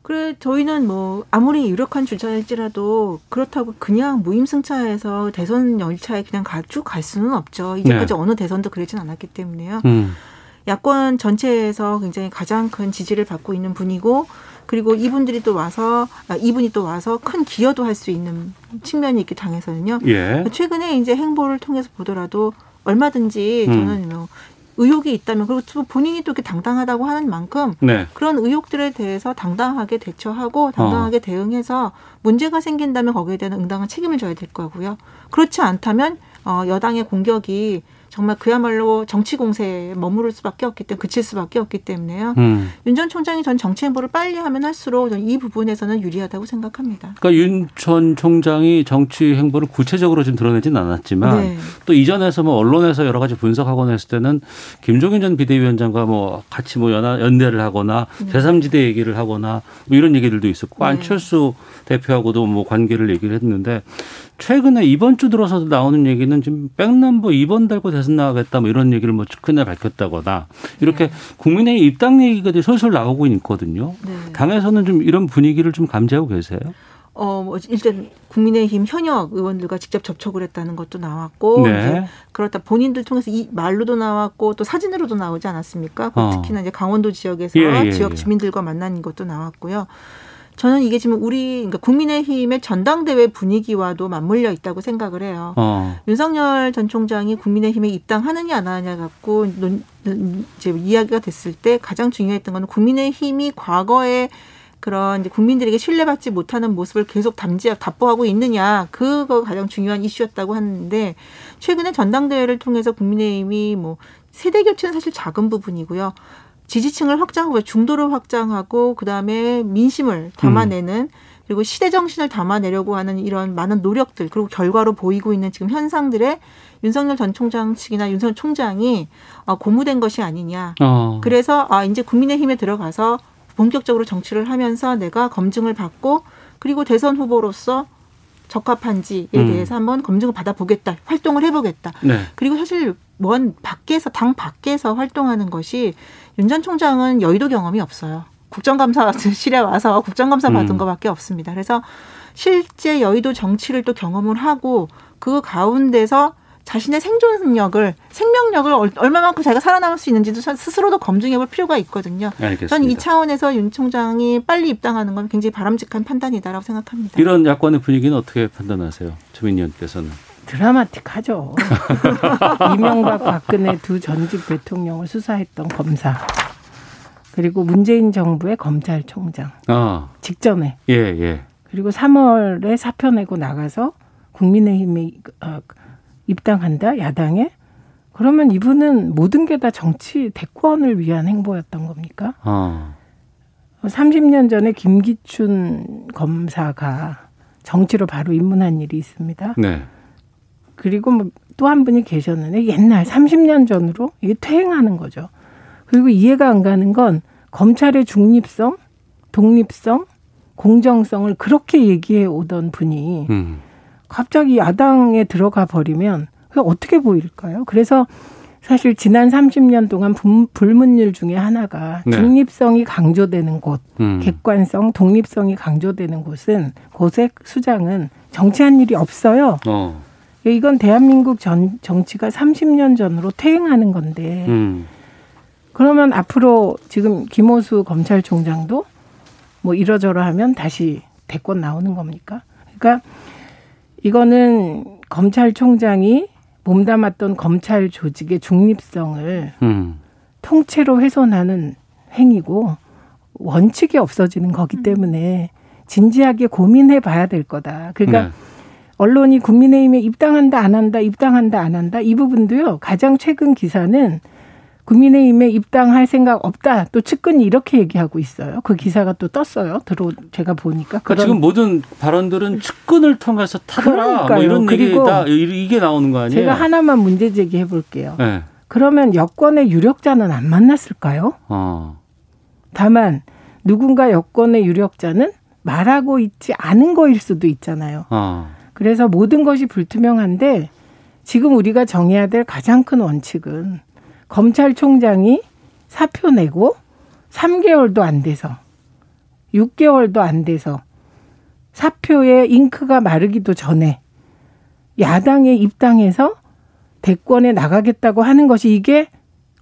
그래 저희는 뭐 아무리 유력한 주자일지라도 그렇다고 그냥 무임승차해서 대선 열차에 그냥 쭉 갈 수는 없죠. 이제까지 네. 어느 대선도 그러진 않았기 때문에요. 음. 야권 전체에서 굉장히 가장 큰 지지를 받고 있는 분이고 그리고 이분들이 또 와서 이분이 또 와서 큰 기여도 할 수 있는 측면이 있기 당해서는요. 예. 최근에 이제 행보를 통해서 보더라도 얼마든지 저는 음. 뭐. 의혹이 있다면 그리고 또 본인이 또 이렇게 당당하다고 하는 만큼 네. 그런 의혹들에 대해서 당당하게 대처하고 당당하게 어. 대응해서 문제가 생긴다면 거기에 대한 응당한 책임을 져야 될 거고요. 그렇지 않다면 여당의 공격이 정말 그야말로 정치 공세에 머무를 수밖에 없기 때문에 그칠 수밖에 없기 때문에요. 음. 윤 전 총장이 전 정치 행보를 빨리 하면 할수록 저는 이 부분에서는 유리하다고 생각합니다. 그러니까 윤 전 총장이 정치 행보를 구체적으로 지금 드러내진 않았지만 네. 또 이전에서 뭐 언론에서 여러 가지 분석하거나 했을 때는 김종인 전 비대위원장과 뭐 같이 뭐 연하, 연대를 하거나 네. 제삼지대 얘기를 하거나 뭐 이런 얘기들도 있었고 네. 안철수 대표하고도 뭐 관계를 얘기를 했는데 최근에 이번 주 들어서 나오는 얘기는 지금 백남부 이번 달고 대선 나가겠다 뭐 이런 얘기를 뭐 그날 밝혔다거나 이렇게 네. 국민의힘 입당 얘기가 솔솔 나오고 있거든요. 네. 당에서는 좀 이런 분위기를 좀 감지하고 계세요? 어, 일단 국민의힘 현역 의원들과 직접 접촉을 했다는 것도 나왔고 네. 이제 그렇다 본인들 통해서 이 말로도 나왔고 또 사진으로도 나오지 않았습니까? 어. 특히나 이제 강원도 지역에서 예, 예, 지역 예. 주민들과 만난 것도 나왔고요. 저는 이게 지금 우리 그러니까 국민의힘의 전당대회 분위기와도 맞물려 있다고 생각을 해요. 어. 윤석열 전 총장이 국민의힘에 입당하느냐 안 하느냐 갖고 논, 이제 이야기가 됐을 때 가장 중요했던 건 국민의힘이 과거에 그런 이제 국민들에게 신뢰받지 못하는 모습을 계속 담지, 답보하고 있느냐, 그거 가장 중요한 이슈였다고 하는데, 최근에 전당대회를 통해서 국민의힘이 뭐 세대 교체는 사실 작은 부분이고요. 지지층을 확장하고 중도를 확장하고 그다음에 민심을 담아내는 음. 그리고 시대 정신을 담아내려고 하는 이런 많은 노력들, 그리고 결과로 보이고 있는 지금 현상들에 윤석열 전 총장 측이나 윤석열 총장이 고무된 것이 아니냐. 어. 그래서 아, 이제 국민의힘에 들어가서 본격적으로 정치를 하면서 내가 검증을 받고 그리고 대선 후보로서 적합한지에 음. 대해서 한번 검증을 받아보겠다. 활동을 해보겠다. 네. 그리고 사실 먼 밖에서 당 밖에서 활동하는 것이 윤 전 총장은 여의도 경험이 없어요. 국정감사실에 와서 국정감사 받은 음. 것밖에 없습니다. 그래서 실제 여의도 정치를 또 경험을 하고 그 가운데서 자신의 생존력을, 생명력을 얼마만큼 자기가 살아남을 수 있는지도 스스로도 검증해 볼 필요가 있거든요. 저는 이 차원에서 윤 총장이 빨리 입당하는 건 굉장히 바람직한 판단이다라고 생각합니다. 이런 야권의 분위기는 어떻게 판단하세요? 최민희 의원께서는. 드라마틱하죠. 이명박, 박근혜 두 전직 대통령을 수사했던 검사. 그리고 문재인 정부의 검찰총장. 아. 직전에. 예, 예. 그리고 삼월에 사표 내고 나가서 국민의힘에... 어, 입당한다? 야당에? 그러면 이분은 모든 게 다 정치 대권을 위한 행보였던 겁니까? 어. 삼십 년 전에 김기춘 검사가 정치로 바로 입문한 일이 있습니다. 네. 그리고 뭐 또 한 분이 계셨는데 옛날 삼십 년 전으로 이게 퇴행하는 거죠. 그리고 이해가 안 가는 건 검찰의 중립성, 독립성, 공정성을 그렇게 얘기해 오던 분이 음. 갑자기 야당에 들어가 버리면 그게 어떻게 보일까요? 그래서 사실 지난 삼십 년 동안 불문율 중에 하나가 네. 중립성이 강조되는 곳, 음. 객관성, 독립성이 강조되는 곳은 고색 수장은 정치한 일이 없어요. 어. 이건 대한민국 전, 정치가 삼십 년 전으로 퇴행하는 건데 음. 그러면 앞으로 지금 김오수 검찰총장도 뭐 이러저러하면 다시 대권 나오는 겁니까? 그러니까 이거는 검찰총장이 몸담았던 검찰 조직의 중립성을 음. 통째로 훼손하는 행위고 원칙이 없어지는 거기 때문에 진지하게 고민해 봐야 될 거다. 그러니까 네. 언론이 국민의힘에 입당한다 안 한다 입당한다 안 한다 이 부분도요. 가장 최근 기사는 국민의힘에 입당할 생각 없다. 또 측근이 이렇게 얘기하고 있어요. 그 기사가 또 떴어요. 들어 제가 보니까. 그러니까 지금 모든 발언들은 측근을 통해서 타더라. 뭐 이런 얘기다. 이게 나오는 거 아니에요? 제가 하나만 문제 제기해 볼게요. 네. 그러면 여권의 유력자는 안 만났을까요? 어. 다만 누군가 여권의 유력자는 말하고 있지 않은 거일 수도 있잖아요. 어. 그래서 모든 것이 불투명한데 지금 우리가 정해야 될 가장 큰 원칙은 검찰총장이 사표 내고 삼 개월도 안 돼서 육 개월도 안 돼서 사표에 잉크가 마르기도 전에 야당에 입당해서 대권에 나가겠다고 하는 것이 이게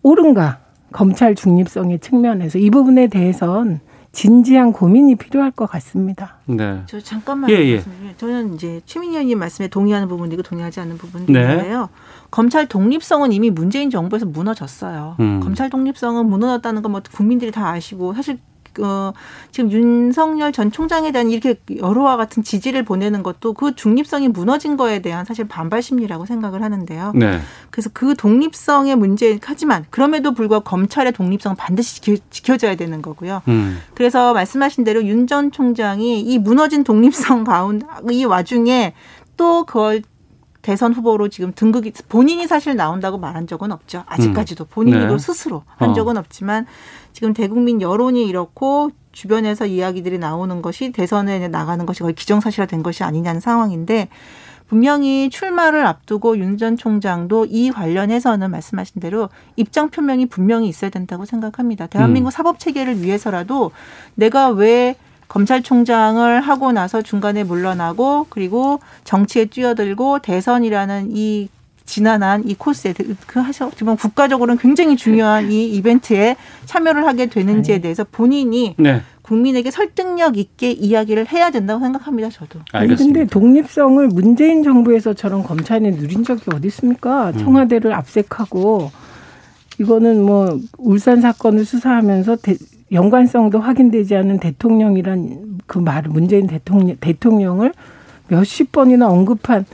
옳은가? 검찰 중립성의 측면에서 이 부분에 대해선 진지한 고민이 필요할 것 같습니다. 네. 저 잠깐만요. 예, 예. 저는 이제 최민희 의원님 말씀에 동의하는 부분이고 동의하지 않는 부분인데요. 네. 검찰 독립성은 이미 문재인 정부에서 무너졌어요. 음. 검찰 독립성은 무너졌다는 건 뭐 국민들이 다 아시고 사실 어, 지금 윤석열 전 총장에 대한 이렇게 여러와 같은 지지를 보내는 것도 그 중립성이 무너진 거에 대한 사실 반발 심리라고 생각을 하는데요. 네. 그래서 그 독립성의 문제 하지만 그럼에도 불구하고 검찰의 독립성은 반드시 지켜, 지켜져야 되는 거고요. 음. 그래서 말씀하신 대로 윤 전 총장이 이 무너진 독립성 가운데 이 와중에 또 그걸 대선 후보로 지금 등극이 본인이 사실 나온다고 말한 적은 없죠. 아직까지도 본인도 네. 스스로 한 적은 없지만 지금 대국민 여론이 이렇고 주변에서 이야기들이 나오는 것이 대선에 나가는 것이 거의 기정사실화된 것이 아니냐는 상황인데 분명히 출마를 앞두고 윤 전 총장도 이 관련해서는 말씀하신 대로 입장 표명이 분명히 있어야 된다고 생각합니다. 대한민국 음. 사법체계를 위해서라도 내가 왜 검찰총장을 하고 나서 중간에 물러나고 그리고 정치에 뛰어들고 대선이라는 이 지난한 이 코스에 그 하셔 지금 국가적으로는 굉장히 중요한 이 이벤트에 참여를 하게 되는지에 대해서 본인이 네. 국민에게 설득력 있게 이야기를 해야 된다고 생각합니다. 저도. 알겠습니다. 그런데 독립성을 문재인 정부에서처럼 검찰이 누린 적이 어디 있습니까? 음. 청와대를 압색하고 이거는 뭐 울산 사건을 수사하면서 대, 연관성도 확인되지 않은 대통령이란 그 말을 문재인 대통령, 대통령을 몇십 번이나 언급한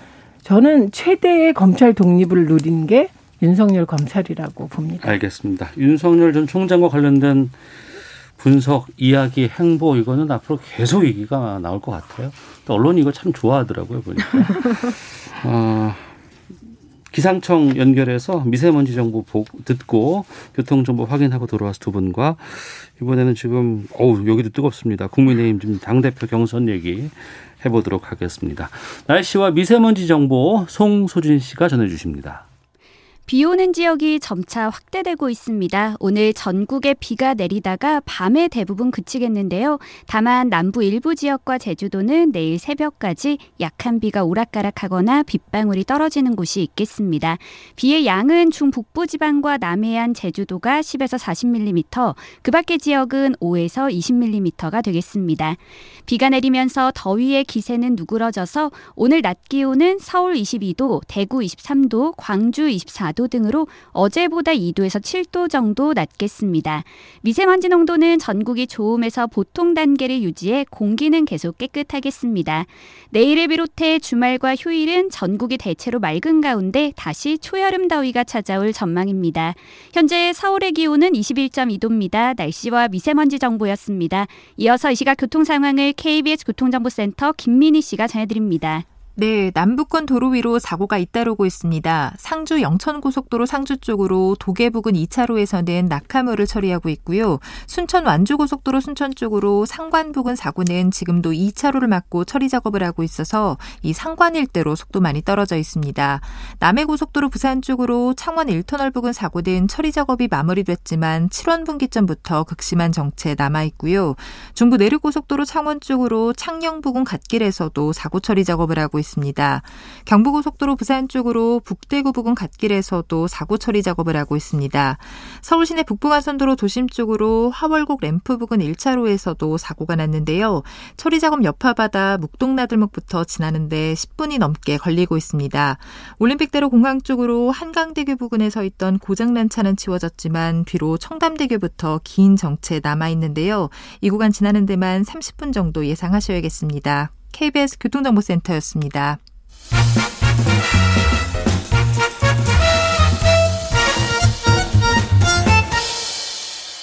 저는 최대의 검찰 독립을 누린 게 윤석열 검찰이라고 봅니다. 알겠습니다. 윤석열 전 총장과 관련된 분석, 이야기, 행보 이거는 앞으로 계속 얘기가 나올 것 같아요. 또 언론이 이걸 참 좋아하더라고요. 보니까. 어, 기상청 연결해서 미세먼지 정보 보, 듣고 교통정보 확인하고 돌아와서 두 분과 이번에는 지금 어우 여기도 뜨겁습니다. 국민의힘 지금 당대표 경선 얘기 해보도록 하겠습니다. 날씨와 미세먼지 정보 송소진 씨가 전해주십니다. 비 오는 지역이 점차 확대되고 있습니다. 오늘 전국에 비가 내리다가 밤에 대부분 그치겠는데요. 다만 남부 일부 지역과 제주도는 내일 새벽까지 약한 비가 오락가락하거나 빗방울이 떨어지는 곳이 있겠습니다. 비의 양은 중북부 지방과 남해안 제주도가 십에서 사십 밀리미터, 그 밖의 지역은 오에서 이십 밀리미터가 되겠습니다. 비가 내리면서 더위의 기세는 누그러져서 오늘 낮 기온은 서울 이십이 도, 대구 이십삼 도, 광주 이십사 도 등으로 어제보다 이 도에서 칠 도 정도 낮겠습니다. 미세먼지 농도는 전국이 좋음에서 보통 단계를 유지해 공기는 계속 깨끗하겠습니다. 내일을 비롯해 주말과 휴일은 전국이 대체로 맑은 가운데 다시 초여름 더위가 찾아올 전망입니다. 현재 서울의 기온은 이십일 점 이 도입니다. 날씨와 미세먼지 정보였습니다. 이어서 이 시각 교통 상황을 케이비에스 교통정보센터 김민희 씨가 전해드립니다. 네, 남부권 도로 위로 사고가 잇따르고 있습니다. 상주 영천고속도로 상주 쪽으로 도계 부근 이 차로에서는 낙하물을 처리하고 있고요. 순천 완주고속도로 순천 쪽으로 상관 부근 사고는 지금도 이 차로를 막고 처리 작업을 하고 있어서 이 상관 일대로 속도 많이 떨어져 있습니다. 남해고속도로 부산 쪽으로 창원 일 터널 부근 사고는 처리 작업이 마무리됐지만 칠원 분기점부터 극심한 정체 남아 있고요. 중부 내륙고속도로 창원 쪽으로 창녕 부근 갓길에서도 사고 처리 작업을 하고 있습니다. 있습니다. 경부고속도로 부산 쪽으로 북대구 부근 갓길에서도 사고 처리 작업을 하고 있습니다. 서울 시내 북부간선도로 도심 쪽으로 하월곡 램프 부근 일 차로에서도 사고가 났는데요. 처리 작업 여파받아 묵동나들목부터 지나는데 십 분이 넘게 걸리고 있습니다. 올림픽대로 공항 쪽으로 한강대교 부근에 서 있던 고장난 차는 치워졌지만 뒤로 청담대교부터 긴 정체 남아 있는데요. 이 구간 지나는 데만 삼십 분 정도 예상하셔야겠습니다. 케이비에스 교통정보센터였습니다.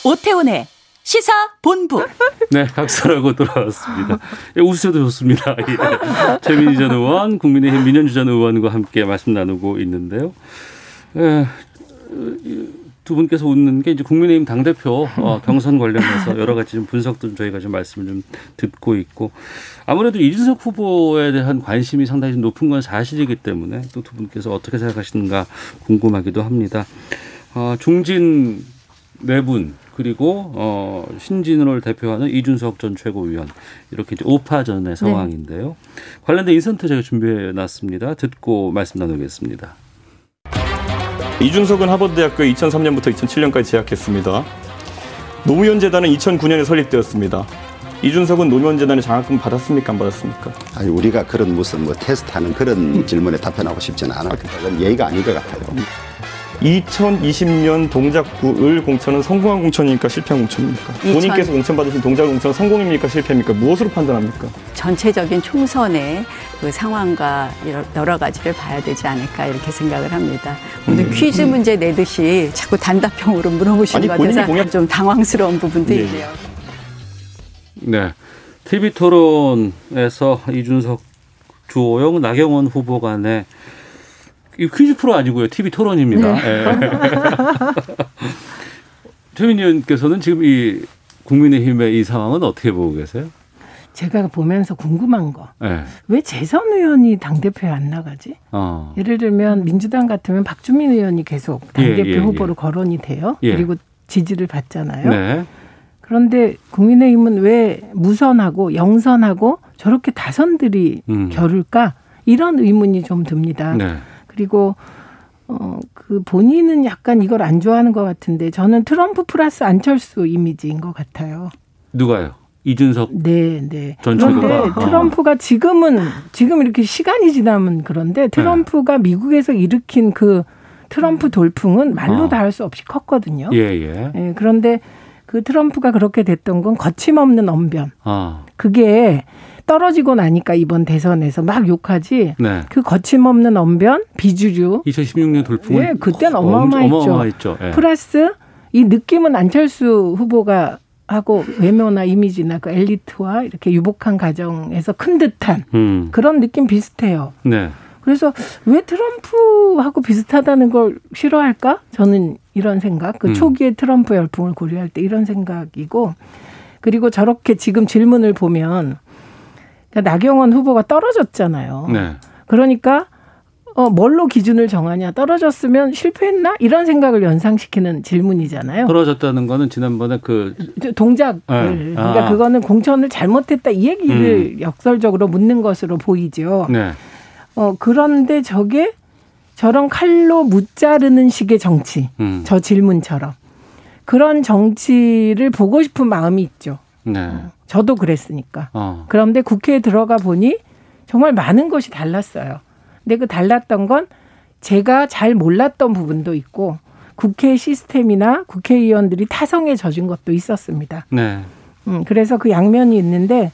오태훈의 시사본부. 네, 각설하고 돌아왔습니다. 예, 웃으셔도 좋습니다. 예. 최민희 전 의원, 국민의힘 민현주 전 의원과 함께 말씀 나누고 있는데요. 예, 두 분께서 웃는 게 이제 국민의힘 당대표 어, 경선 관련해서 여러 가지 좀 분석도 저희가 좀 말씀을 좀 듣고 있고 아무래도 이준석 후보에 대한 관심이 상당히 높은 건 사실이기 때문에 또 두 분께서 어떻게 생각하시는가 궁금하기도 합니다. 어, 중진 네 분 그리고 어, 신진을 대표하는 이준석 전 최고위원 이렇게 이제 오파전의 상황인데요. 네. 관련된 인센트 제가 준비해놨습니다. 듣고 말씀 나누겠습니다. 이준석은 하버드대학교에 이천삼 년부터 이천칠 년까지 재학했습니다. 노무현재단은 이천구 년에 설립되었습니다. 이준석은 노무현재단의 장학금 받았습니까? 안 받았습니까? 아니 우리가 그런 무슨 뭐 테스트하는 그런 질문에 답변하고 싶지는 않아요. 그건 예의가 아닌 것 같아요. 이천이십 년 동작구 을 공천은 성공한 공천입니까? 실패한 공천입니까? 이천... 본인께서 공천받으신 동작 공천 성공입니까? 실패입니까? 무엇으로 판단합니까? 전체적인 총선의 그 상황과 여러 가지를 봐야 되지 않을까 이렇게 생각을 합니다. 오늘 음, 퀴즈 음. 문제 내듯이 자꾸 단답형으로 물어보시는 것 같아서 공약... 좀 당황스러운 부분도 네. 있네요. 네, 티비 토론에서 이준석, 주호영, 나경원 후보 간의 이 퀴즈 프로 아니고요. 티비 토론입니다. 네. 최민희 의원께서는 지금 이 국민의힘의 이 상황은 어떻게 보고 계세요? 제가 보면서 궁금한 거. 네. 왜 재선 의원이 당대표에 안 나가지? 어. 예를 들면 민주당 같으면 박주민 의원이 계속 당대표 예, 예, 후보로 예. 거론이 돼요. 예. 그리고 지지를 받잖아요. 네. 그런데 국민의힘은 왜 무선하고 영선하고 저렇게 다선들이 음. 겨룰까? 이런 의문이 좀 듭니다. 네. 그리고 어, 그 본인은 약간 이걸 안 좋아하는 것 같은데 저는 트럼프 플러스 안철수 이미지인 것 같아요. 누가요? 이준석 네, 네. 전 총리가. 그런데 트럼프가 지금은 지금 이렇게 시간이 지나면 그런데 트럼프가 네. 미국에서 일으킨 그 트럼프 돌풍은 말로 어. 다 할 수 없이 컸거든요. 예, 예. 예, 그런데 그 트럼프가 그렇게 됐던 건 거침없는 언변. 어. 그게 떨어지고 나니까 이번 대선에서 막 욕하지. 네. 그 거침없는 언변, 비주류. 이천십육 년 돌풍은. 예, 그때는 어마어마했죠. 어마어마했죠. 예. 플러스 이 느낌은 안철수 후보가 하고 외모나 이미지나 그 엘리트와 이렇게 유복한 가정에서 큰 듯한 음. 그런 느낌 비슷해요. 네. 그래서 왜 트럼프하고 비슷하다는 걸 싫어할까? 저는 이런 생각. 그 음. 초기에 트럼프 열풍을 고려할 때 이런 생각이고 그리고 저렇게 지금 질문을 보면 그러니까 나경원 후보가 떨어졌잖아요. 네. 그러니까 어, 뭘로 기준을 정하냐. 떨어졌으면 실패했나? 이런 생각을 연상시키는 질문이잖아요. 떨어졌다는 거는 지난번에 그 동작을. 네. 그러니까 아. 그거는 공천을 잘못했다 이 얘기를 음. 역설적으로 묻는 것으로 보이죠. 네. 어, 그런데 저게 저런 칼로 못 자르는 식의 정치. 음. 저 질문처럼. 그런 정치를 보고 싶은 마음이 있죠. 네. 어, 저도 그랬으니까. 어. 그런데 국회에 들어가 보니 정말 많은 것이 달랐어요. 근데 그 달랐던 건 제가 잘 몰랐던 부분도 있고 국회 시스템이나 국회의원들이 타성에 젖은 것도 있었습니다. 네. 음, 그래서 그 양면이 있는데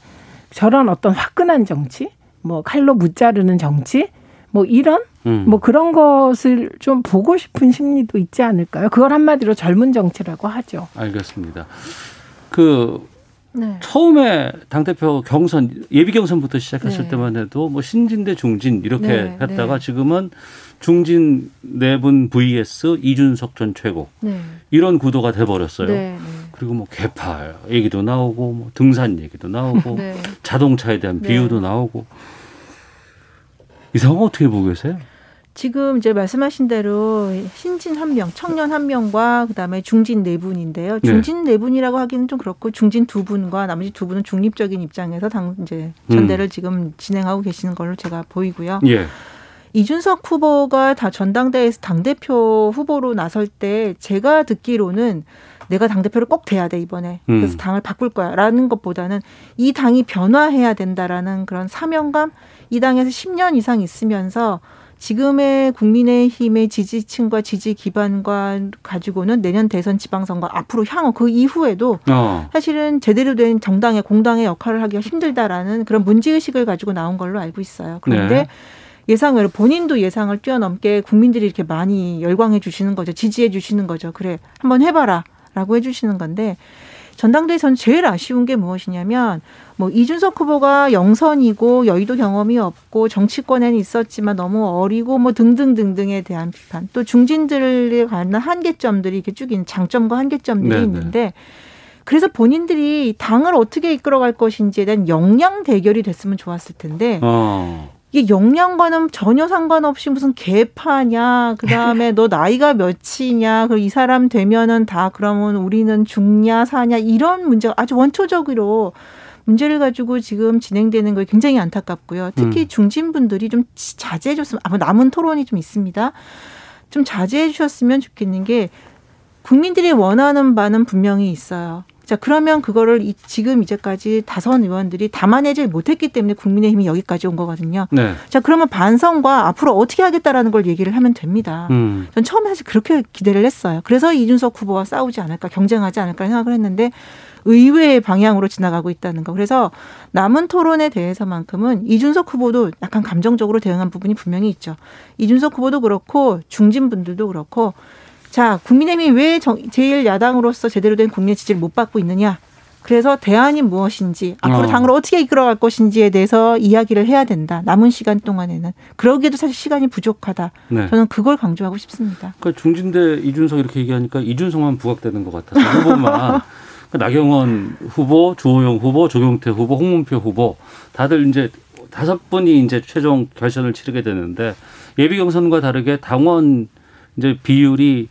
저런 어떤 화끈한 정치, 뭐 칼로 못 자르는 정치, 뭐 이런 음. 뭐 그런 것을 좀 보고 싶은 심리도 있지 않을까요? 그걸 한마디로 젊은 정치라고 하죠. 알겠습니다. 그 네. 처음에 당대표 경선, 예비 경선부터 시작했을 네. 때만 해도 뭐 신진 대 중진 이렇게 네. 했다가 지금은 중진 네 분 vs 이준석 전 최고 네. 이런 구도가 돼버렸어요. 네. 그리고 뭐 개파 얘기도 나오고 뭐 등산 얘기도 나오고 네. 자동차에 대한 비유도 네. 나오고 이 상황 어떻게 보고 계세요? 지금 이제 말씀하신 대로 신진 한 명, 청년 한 명과 그다음에 중진 네 분인데요. 중진 네 분이라고 하기는 좀 그렇고 중진 두 분과 나머지 두 분은 중립적인 입장에서 당 이제 전대를 음. 지금 진행하고 계시는 걸로 제가 보이고요. 예. 이준석 후보가 다 전당대회에서 당대표 후보로 나설 때 제가 듣기로는 내가 당대표를 꼭 돼야 돼 이번에. 음. 그래서 당을 바꿀 거야 라는 것보다는 이 당이 변화해야 된다라는 그런 사명감, 이 당에서 십 년 이상 있으면서 지금의 국민의힘의 지지층과 지지 기반과 가지고는 내년 대선 지방선거 앞으로 향후 그 이후에도 어. 사실은 제대로 된 정당의 공당의 역할을 하기가 힘들다라는 그런 문제의식을 가지고 나온 걸로 알고 있어요. 그런데 네. 예상외로 본인도 예상을 뛰어넘게 국민들이 이렇게 많이 열광해 주시는 거죠. 지지해 주시는 거죠. 그래 한번 해봐라 라고 해 주시는 건데 전당대회에서는 제일 아쉬운 게 무엇이냐면 뭐 이준석 후보가 영선이고 여의도 경험이 없고 정치권에는 있었지만 너무 어리고 뭐 등등등등에 대한 비판 또 중진들에 관한 한계점들이 이렇게 쭉 있는 장점과 한계점들이 네네. 있는데 그래서 본인들이 당을 어떻게 이끌어갈 것인지에 대한 역량 대결이 됐으면 좋았을 텐데 어. 이게 역량과는 전혀 상관없이 무슨 개파냐, 그 다음에 너 나이가 몇이냐, 그리고 이 사람 되면은 다 그러면 우리는 죽냐, 사냐, 이런 문제가 아주 원초적으로 문제를 가지고 지금 진행되는 거에 굉장히 안타깝고요. 특히 음. 중진분들이 좀 자제해 줬으면, 아마 남은 토론이 좀 있습니다. 좀 자제해 주셨으면 좋겠는 게 국민들이 원하는 바는 분명히 있어요. 자, 그러면 그거를 이, 지금 이제까지 다선 의원들이 담아내질 못했기 때문에 국민의힘이 여기까지 온 거거든요. 네. 자, 그러면 반성과 앞으로 어떻게 하겠다라는 걸 얘기를 하면 됩니다. 음. 전 처음에 사실 그렇게 기대를 했어요. 그래서 이준석 후보와 싸우지 않을까, 경쟁하지 않을까 생각을 했는데 의외의 방향으로 지나가고 있다는 거. 그래서 남은 토론에 대해서만큼은 이준석 후보도 약간 감정적으로 대응한 부분이 분명히 있죠. 이준석 후보도 그렇고 중진분들도 그렇고 자, 국민의힘이 왜 제일 야당으로서 제대로 된 국민의 지지를 못 받고 있느냐. 그래서 대안이 무엇인지, 앞으로 어. 당을 어떻게 이끌어갈 것인지에 대해서 이야기를 해야 된다. 남은 시간 동안에는. 그러기에도 사실 시간이 부족하다. 네. 저는 그걸 강조하고 싶습니다. 그러니까 중진대 이준석 이렇게 얘기하니까 이준석만 부각되는 것 같아서. 후보만. 그러니까 나경원 후보, 주호영 후보, 조경태 후보, 홍문표 후보. 다들 이제 다섯 분이 이제 최종 결선을 치르게 되는데 예비 경선과 다르게 당원 이제 비율이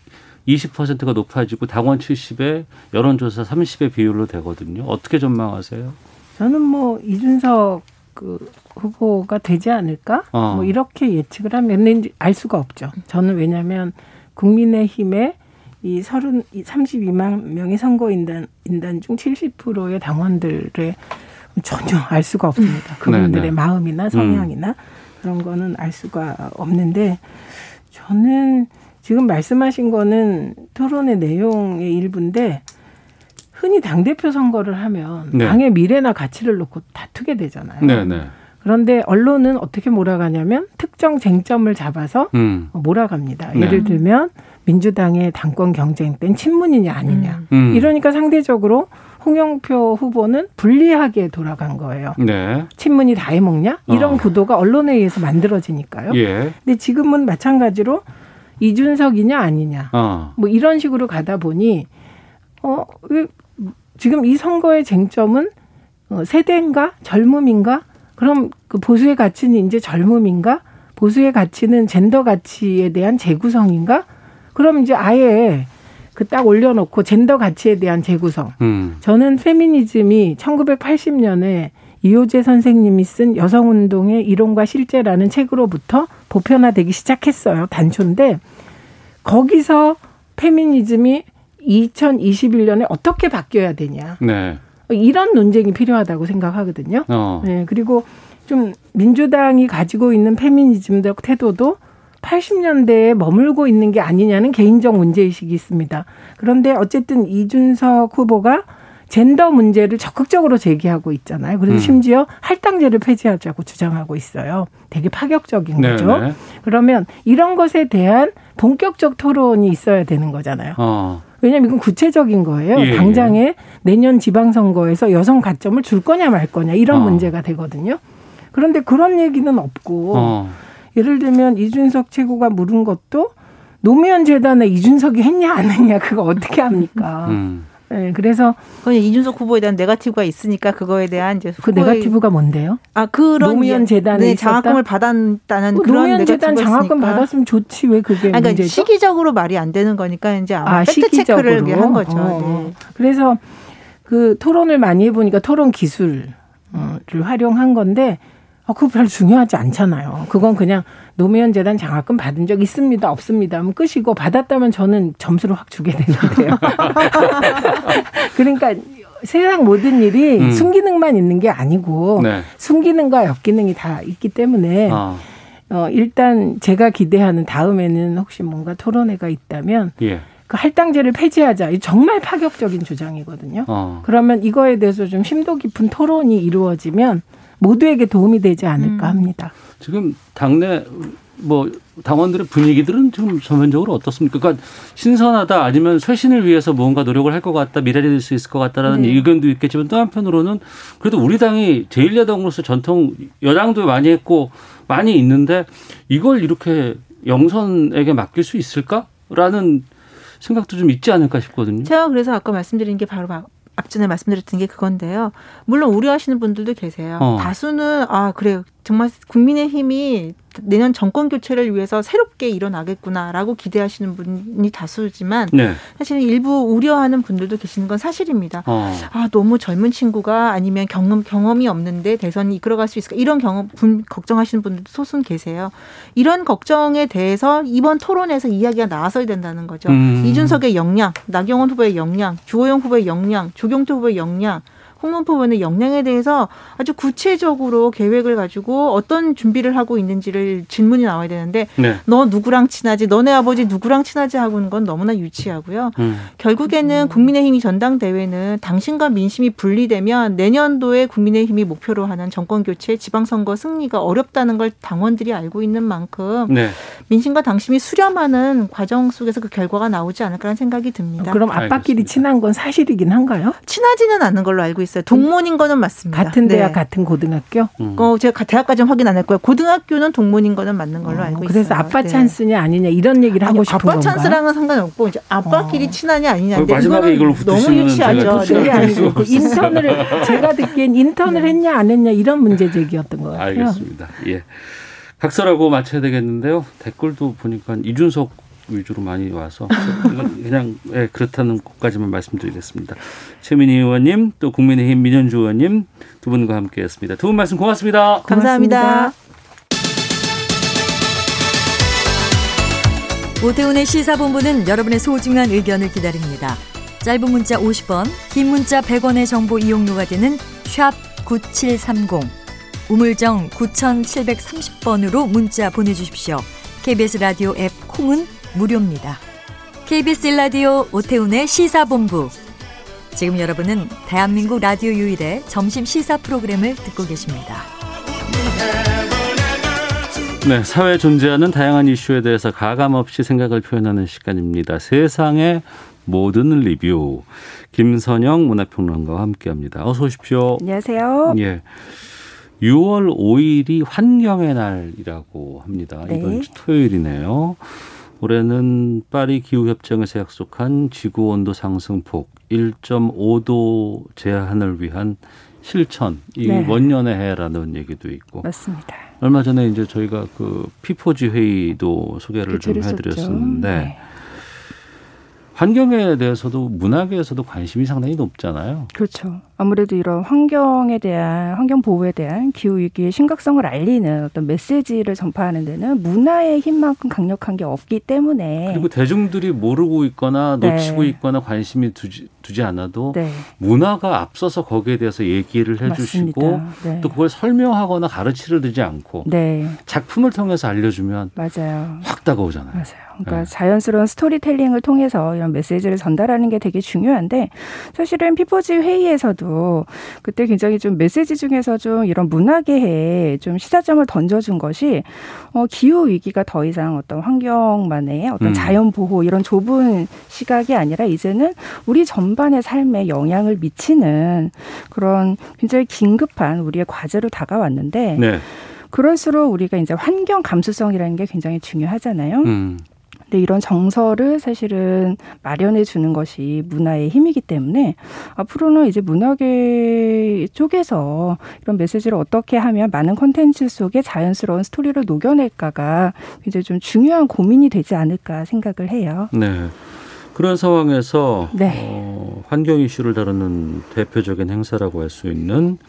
이십 퍼센트가 높아지고 당원 칠십에 여론조사 삼십의 비율로 되거든요. 어떻게 전망하세요? 저는 뭐 이준석 그 후보가 되지 않을까? 어. 뭐 이렇게 예측을 하면 알 수가 없죠. 저는 왜냐하면 국민의힘의 이 삼십이만 명의 선거인단 인단 중 칠십 퍼센트의 당원들의 전혀 알 수가 없습니다. 그분들의 네, 네. 마음이나 성향이나 음. 그런 거는 알 수가 없는데 저는 지금 말씀하신 거는 토론의 내용의 일부인데 흔히 당대표 선거를 하면 네. 당의 미래나 가치를 놓고 다투게 되잖아요. 네, 네. 그런데 언론은 어떻게 몰아가냐면 특정 쟁점을 잡아서 음. 몰아갑니다. 네. 예를 들면 민주당의 당권 경쟁 땐 친문이냐 아니냐. 음. 이러니까 상대적으로 홍영표 후보는 불리하게 돌아간 거예요. 네. 친문이 다 해먹냐? 이런 어. 구도가 언론에 의해서 만들어지니까요. 예. 근데 지금은 마찬가지로 이준석이냐 아니냐. 어. 뭐 이런 식으로 가다 보니 어, 지금 이 선거의 쟁점은 세대인가? 젊음인가? 그럼 그 보수의 가치는 이제 젊음인가? 보수의 가치는 젠더 가치에 대한 재구성인가? 그럼 이제 아예 그 딱 올려놓고 젠더 가치에 대한 재구성. 음. 저는 페미니즘이 천구백팔십 년에 이호재 선생님이 쓴 여성운동의 이론과 실제라는 책으로부터 보편화되기 시작했어요. 단초인데 거기서 페미니즘이 이천이십일 년에 어떻게 바뀌어야 되냐. 네. 이런 논쟁이 필요하다고 생각하거든요. 어. 네, 그리고 좀 민주당이 가지고 있는 페미니즘적 태도도 팔십 년대에 머물고 있는 게 아니냐는 개인적 문제의식이 있습니다. 그런데 어쨌든 이준석 후보가 젠더 문제를 적극적으로 제기하고 있잖아요. 그래서 음. 심지어 할당제를 폐지하자고 주장하고 있어요. 되게 파격적인 네네. 거죠. 그러면 이런 것에 대한 본격적 토론이 있어야 되는 거잖아요. 어. 왜냐하면 이건 구체적인 거예요. 예. 당장에 내년 지방선거에서 여성 가점을 줄 거냐 말 거냐 이런 어. 문제가 되거든요. 그런데 그런 얘기는 없고 어. 예를 들면 이준석 최고가 물은 것도 노무현 재단에 이준석이 했냐 안 했냐 그거 어떻게 합니까? 음. 네, 그래서 그건 이준석 후보에 대한 네거티브가 있으니까 그거에 대한 이제 그 네거티브가 뭔데요? 아 그런 노무현 재단에 네, 장학금을 받았다는 뭐, 그런 노무현 재단 장학금 있으니까. 받았으면 좋지 왜 그게 아니, 그러니까 문제죠? 시기적으로 말이 안 되는 거니까 이제 아마 아, 팩트 체크를 한 거죠. 어. 네. 그래서 그 토론을 많이 해보니까 토론 기술을 활용한 건데. 어, 그거 별로 중요하지 않잖아요. 그건 그냥 노무현 재단 장학금 받은 적 있습니다, 없습니다 하면 끝이고 받았다면 저는 점수를 확 주게 되는데요. 그러니까 세상 모든 일이 음. 순기능만 있는 게 아니고 네. 순기능과 역기능이 다 있기 때문에 아. 어, 일단 제가 기대하는 다음에는 혹시 뭔가 토론회가 있다면 예. 그 할당제를 폐지하자. 정말 파격적인 주장이거든요. 어. 그러면 이거에 대해서 좀 심도 깊은 토론이 이루어지면 모두에게 도움이 되지 않을까 합니다. 음. 지금 당내 뭐 당원들의 분위기들은 지금 전면적으로 어떻습니까? 그러니까 신선하다 아니면 쇄신을 위해서 뭔가 노력을 할 것 같다, 미래를 낼 수 있을 것 같다라는 네. 의견도 있겠지만 또 한편으로는 그래도 우리 당이 제일 야당으로서 전통 여당도 많이 했고 많이 있는데 이걸 이렇게 영선에게 맡길 수 있을까라는 생각도 좀 있지 않을까 싶거든요. 제가 그래서 아까 말씀드린 게 바로 막 앞전에 말씀드렸던 게 그건데요. 물론 우려하시는 분들도 계세요. 어. 다수는 아 그래요. 정말 국민의힘이 내년 정권 교체를 위해서 새롭게 일어나겠구나라고 기대하시는 분이 다수지만 네. 사실 일부 우려하는 분들도 계시는 건 사실입니다. 어. 아 너무 젊은 친구가 아니면 경험, 경험이 없는데 대선이 이끌어갈 수 있을까 이런 경험 걱정하시는 분들도 소수는 계세요. 이런 걱정에 대해서 이번 토론에서 이야기가 나왔어야 된다는 거죠. 음. 이준석의 역량, 나경원 후보의 역량, 주호영 후보의 역량, 조경태 후보의 역량 홍문표 의원의 역량에 대해서 아주 구체적으로 계획을 가지고 어떤 준비를 하고 있는지를 질문이 나와야 되는데 네. 너 누구랑 친하지? 너네 아버지 누구랑 친하지? 하고 있는 건 너무나 유치하고요. 음. 결국에는 국민의힘이 전당대회는 당신과 민심이 분리되면 내년도에 국민의힘이 목표로 하는 정권교체 지방선거 승리가 어렵다는 걸 당원들이 알고 있는 만큼 네. 민심과 당심이 수렴하는 과정 속에서 그 결과가 나오지 않을까라는 생각이 듭니다. 그럼 아빠끼리 알겠습니다. 친한 건 사실이긴 한가요? 친하지는 않은 걸로 알고 있어요. 동문인 거는 맞습니다. 같은 대학, 네. 같은 고등학교? 음. 어, 제가 대학까지는 확인 안 했고요. 고등학교는 동문인 거는 맞는 걸로 어, 알고 그래서 있어요. 그래서 아빠 네. 찬스냐 아니냐 이런 얘기를 하고 아니, 싶은 아빠 건가요? 아빠 찬스랑은 상관없고 이제 아빠끼리 어. 친하냐 아니냐인데 마지막에 이걸로 너무 유치하죠. 그게 아니고 그 인턴을 제가 듣기엔 인턴을 네. 했냐 안 했냐 이런 문제 제기였던 것 같아요. 알겠습니다. 예, 각서라고 마쳐야 되겠는데요. 댓글도 보니까 이준석 위주로 많이 와서 그냥 네, 그렇다는 것까지만 말씀드리겠습니다. 최민희 의원님 또 국민의힘 민현주 의원님 두 분과 함께했습니다. 두 분 말씀 고맙습니다. 감사합니다. 고맙습니다. 오태훈의 시사본부는 여러분의 소중한 의견을 기다립니다. 짧은 문자 오십 원, 긴 문자 백 원의 정보 이용료가 되는 샵 구칠삼공, 우물정 구칠삼공 번으로 문자 보내주십시오. 케이비에스 라디오 앱 콩은 무료입니다. 케이비에스 라디오 오태훈의 시사본부. 지금 여러분은 대한민국 라디오 유일의 점심 시사 프로그램을 듣고 계십니다. 네, 사회에 존재하는 다양한 이슈에 대해서 가감없이 생각을 표현하는 시간입니다. 세상의 모든 리뷰, 김선영 문화평론가와 함께합니다. 어서 오십시오. 안녕하세요. 예, 유월 오일이 환경의 날이라고 합니다. 네. 이번 주 토요일이네요. 올해는 파리 기후협정에서 약속한 지구온도 상승폭 일 점 오 도 제한을 위한 실천, 이 네. 원년의 해라는 얘기도 있고. 맞습니다. 얼마 전에 이제 저희가 그 피포지 회의도 소개를 좀 해드렸었는데 네. 환경에 대해서도 문학에서도 관심이 상당히 높잖아요. 그렇죠. 아무래도 이런 환경에 대한, 환경 보호에 대한 기후위기의 심각성을 알리는 어떤 메시지를 전파하는 데는 문화의 힘만큼 강력한 게 없기 때문에. 그리고 대중들이 모르고 있거나 놓치고 네. 있거나 관심이 두지, 두지 않아도 네. 문화가 앞서서 거기에 대해서 얘기를 해주시고 네. 또 그걸 설명하거나 가르치려 들지 않고 네. 작품을 통해서 알려주면 맞아요. 확 다가오잖아요. 맞아요. 그러니까 네. 자연스러운 스토리텔링을 통해서 이런 메시지를 전달하는 게 되게 중요한데, 사실은 피포지 회의에서도 그때 굉장히 좀 메시지 중에서 좀 이런 문학의 해에 좀 시사점을 던져준 것이 어, 기후 위기가 더 이상 어떤 환경만의 어떤 음. 자연 보호 이런 좁은 시각이 아니라 이제는 우리 전반의 삶에 영향을 미치는 그런 굉장히 긴급한 우리의 과제로 다가왔는데 네. 그럴수록 우리가 이제 환경 감수성이라는 게 굉장히 중요하잖아요. 음. 근데 이런 정서를 사실은 마련해 주는 것이 문화의 힘이기 때문에 앞으로는 이제 문학의 쪽에서 이런 메시지를 어떻게 하면 많은 콘텐츠 속에 자연스러운 스토리를 녹여낼까가 굉장히 좀 중요한 고민이 되지 않을까 생각을 해요. 네. 그런 상황에서 네. 어, 환경 이슈를 다루는 대표적인 행사라고 할 수 있는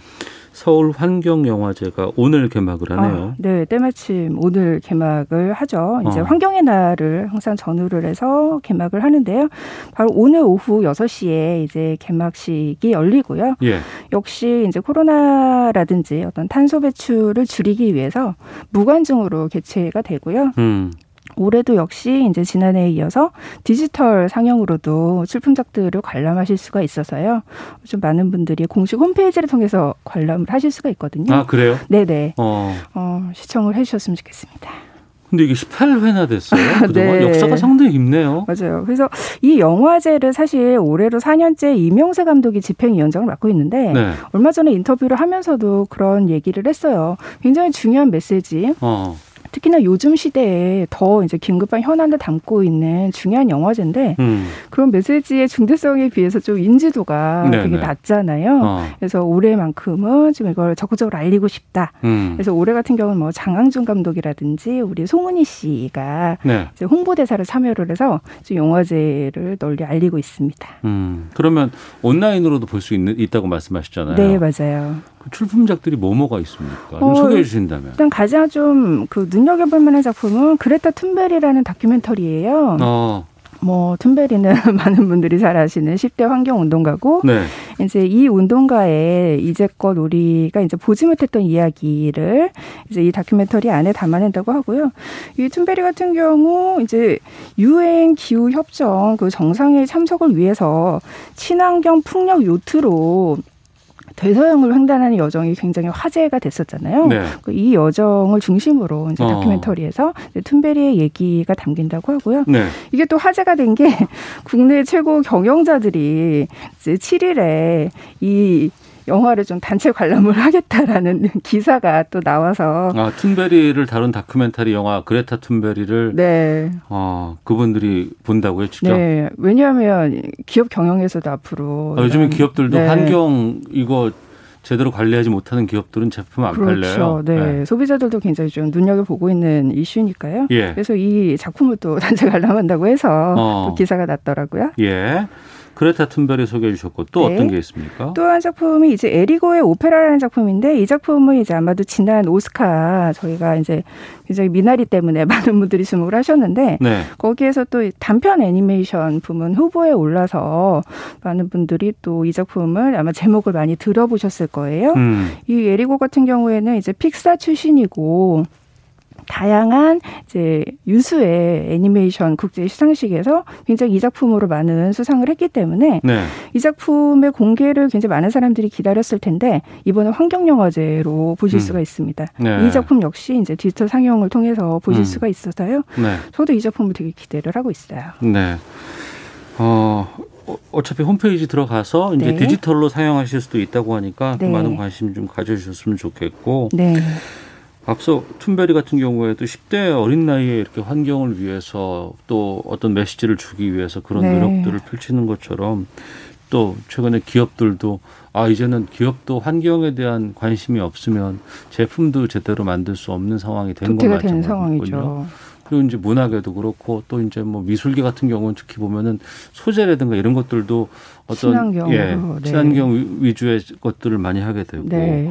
서울 환경영화제가 오늘 개막을 하네요. 아, 네, 때마침 오늘 개막을 하죠. 이제 어. 환경의 날을 항상 전후를 해서 개막을 하는데요. 바로 오늘 오후 여섯 시에 이제 개막식이 열리고요. 예. 역시 이제 코로나라든지 어떤 탄소 배출을 줄이기 위해서 무관중으로 개최가 되고요. 음. 올해도 역시 이제 지난해에 이어서 디지털 상영으로도 출품작들을 관람하실 수가 있어서요. 좀 많은 분들이 공식 홈페이지를 통해서 관람을 하실 수가 있거든요. 아, 그래요? 네네. 어. 어, 시청을 해주셨으면 좋겠습니다. 근데 이게 십팔 회나 됐어요. 그동안 네. 역사가 상당히 깊네요. 맞아요. 그래서 이 영화제를 사실 올해로 사 년째 이명세 감독이 집행위원장을 맡고 있는데 네. 얼마 전에 인터뷰를 하면서도 그런 얘기를 했어요. 굉장히 중요한 메시지. 어. 특히나 요즘 시대에 더 이제 긴급한 현안을 담고 있는 중요한 영화제인데 음. 그런 메시지의 중대성에 비해서 좀 인지도가 네네. 되게 낮잖아요. 어. 그래서 올해만큼은 좀 이걸 적극적으로 알리고 싶다. 음. 그래서 올해 같은 경우는 뭐 장항준 감독이라든지 우리 송은희 씨가 네. 이제 홍보대사를 참여를 해서 좀 영화제를 널리 알리고 있습니다. 음. 그러면 온라인으로도 볼 수 있다고 말씀하셨잖아요. 네, 맞아요. 출품작들이 뭐뭐가 있습니까? 좀 어, 소개해 주신다면. 일단 가장 좀 그 눈여겨볼 만한 작품은 그레타 툰베리라는 다큐멘터리예요. 어. 뭐 툰베리는 많은 분들이 잘 아시는 십 대 환경 운동가고 네. 이제 이 운동가의 이제껏 우리가 이제 보지 못했던 이야기를 이제 이 다큐멘터리 안에 담아낸다고 하고요. 이 툰베리 같은 경우 이제 유엔 기후 협정 그 정상회의 참석을 위해서 친환경 풍력 요트로 대서양을 횡단하는 여정이 굉장히 화제가 됐었잖아요. 네. 이 여정을 중심으로 이제 다큐멘터리에서 이제 툰베리의 얘기가 담긴다고 하고요. 네. 이게 또 화제가 된 게 국내 최고 경영자들이 이제 칠 일에 이 영화를 좀 단체 관람을 하겠다라는 기사가 또 나와서. 아, 툰베리를 다룬 다큐멘터리 영화 그레타 툰베리를 네. 어, 그분들이 본다고요, 직접? 네. 왜냐하면 기업 경영에서도 앞으로. 아, 요즘에 기업들도 네. 환경 이거 제대로 관리하지 못하는 기업들은 제품 안 팔려요. 그렇죠. 네. 네. 소비자들도 굉장히 좀 눈여겨보고 있는 이슈니까요. 예. 그래서 이 작품을 또 단체 관람한다고 해서 어. 또 기사가 났더라고요. 예. 그레타 툰베리 소개해 주셨고 또 네. 어떤 게 있습니까? 또 한 작품이 이제 에리고의 오페라라는 작품인데 이 작품은 이제 아마도 지난 오스카 저희가 이제 굉장히 미나리 때문에 많은 분들이 주목을 하셨는데 네. 거기에서 또 단편 애니메이션 부문 후보에 올라서 많은 분들이 또 이 작품을 아마 제목을 많이 들어보셨을 거예요. 음. 이 에리고 같은 경우에는 이제 픽사 출신이고 다양한 이제 유수의 애니메이션 국제 시상식에서 굉장히 이 작품으로 많은 수상을 했기 때문에 네. 이 작품의 공개를 굉장히 많은 사람들이 기다렸을 텐데 이번에 환경영화제로 보실 음. 수가 있습니다. 네. 이 작품 역시 이제 디지털 상영을 통해서 보실 음. 수가 있어서요. 네. 저도 이 작품을 되게 기대를 하고 있어요. 네. 어. 어차피 홈페이지 들어가서 이제 네. 디지털로 상영하실 수도 있다고 하니까 네. 많은 관심 좀 가져주셨으면 좋겠고 네. 앞서 툰베리 같은 경우에도 십 대 어린 나이에 이렇게 환경을 위해서 또 어떤 메시지를 주기 위해서 그런 네. 노력들을 펼치는 것처럼 또 최근에 기업들도 아 이제는 기업도 환경에 대한 관심이 없으면 제품도 제대로 만들 수 없는 상황이 된 것 같군요. 그리고 이제 문학에도 그렇고 또 이제 뭐 미술계 같은 경우는 특히 보면은 소재라든가 이런 것들도 어떤 친환경, 예, 네. 친환경 위주의 것들을 많이 하게 되고 네.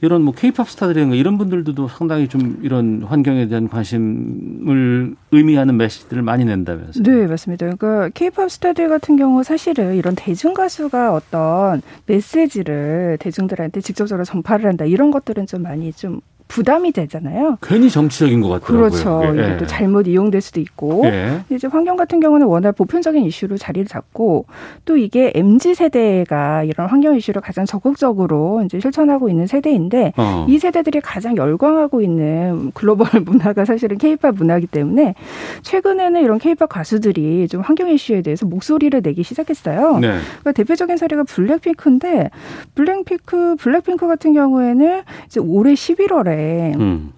이런 뭐 K-팝 스타들이나 이런 분들도 상당히 좀 이런 환경에 대한 관심을 의미하는 메시지들을 많이 낸다면서요? 네, 맞습니다. 그러니까 K-팝 스타들 같은 경우 사실은 이런 대중 가수가 어떤 메시지를 대중들한테 직접적으로 전파를 한다 이런 것들은 좀 많이 좀 부담이 되잖아요. 괜히 정치적인 것 같더라고요. 그렇죠. 예. 이게 또 잘못 이용될 수도 있고 예. 이제 환경 같은 경우는 워낙 보편적인 이슈로 자리를 잡고 또 이게 엠지 세대가 이런 환경 이슈를 가장 적극적으로 이제 실천하고 있는 세대인데 어. 이 세대들이 가장 열광하고 있는 글로벌 문화가 사실은 K-팝 문화이기 때문에 최근에는 이런 K-팝 가수들이 좀 환경 이슈에 대해서 목소리를 내기 시작했어요. 네. 그러니까 대표적인 사례가 블랙핑크인데 블랙핑크 블랙핑크 같은 경우에는 이제 올해 십일월에 음.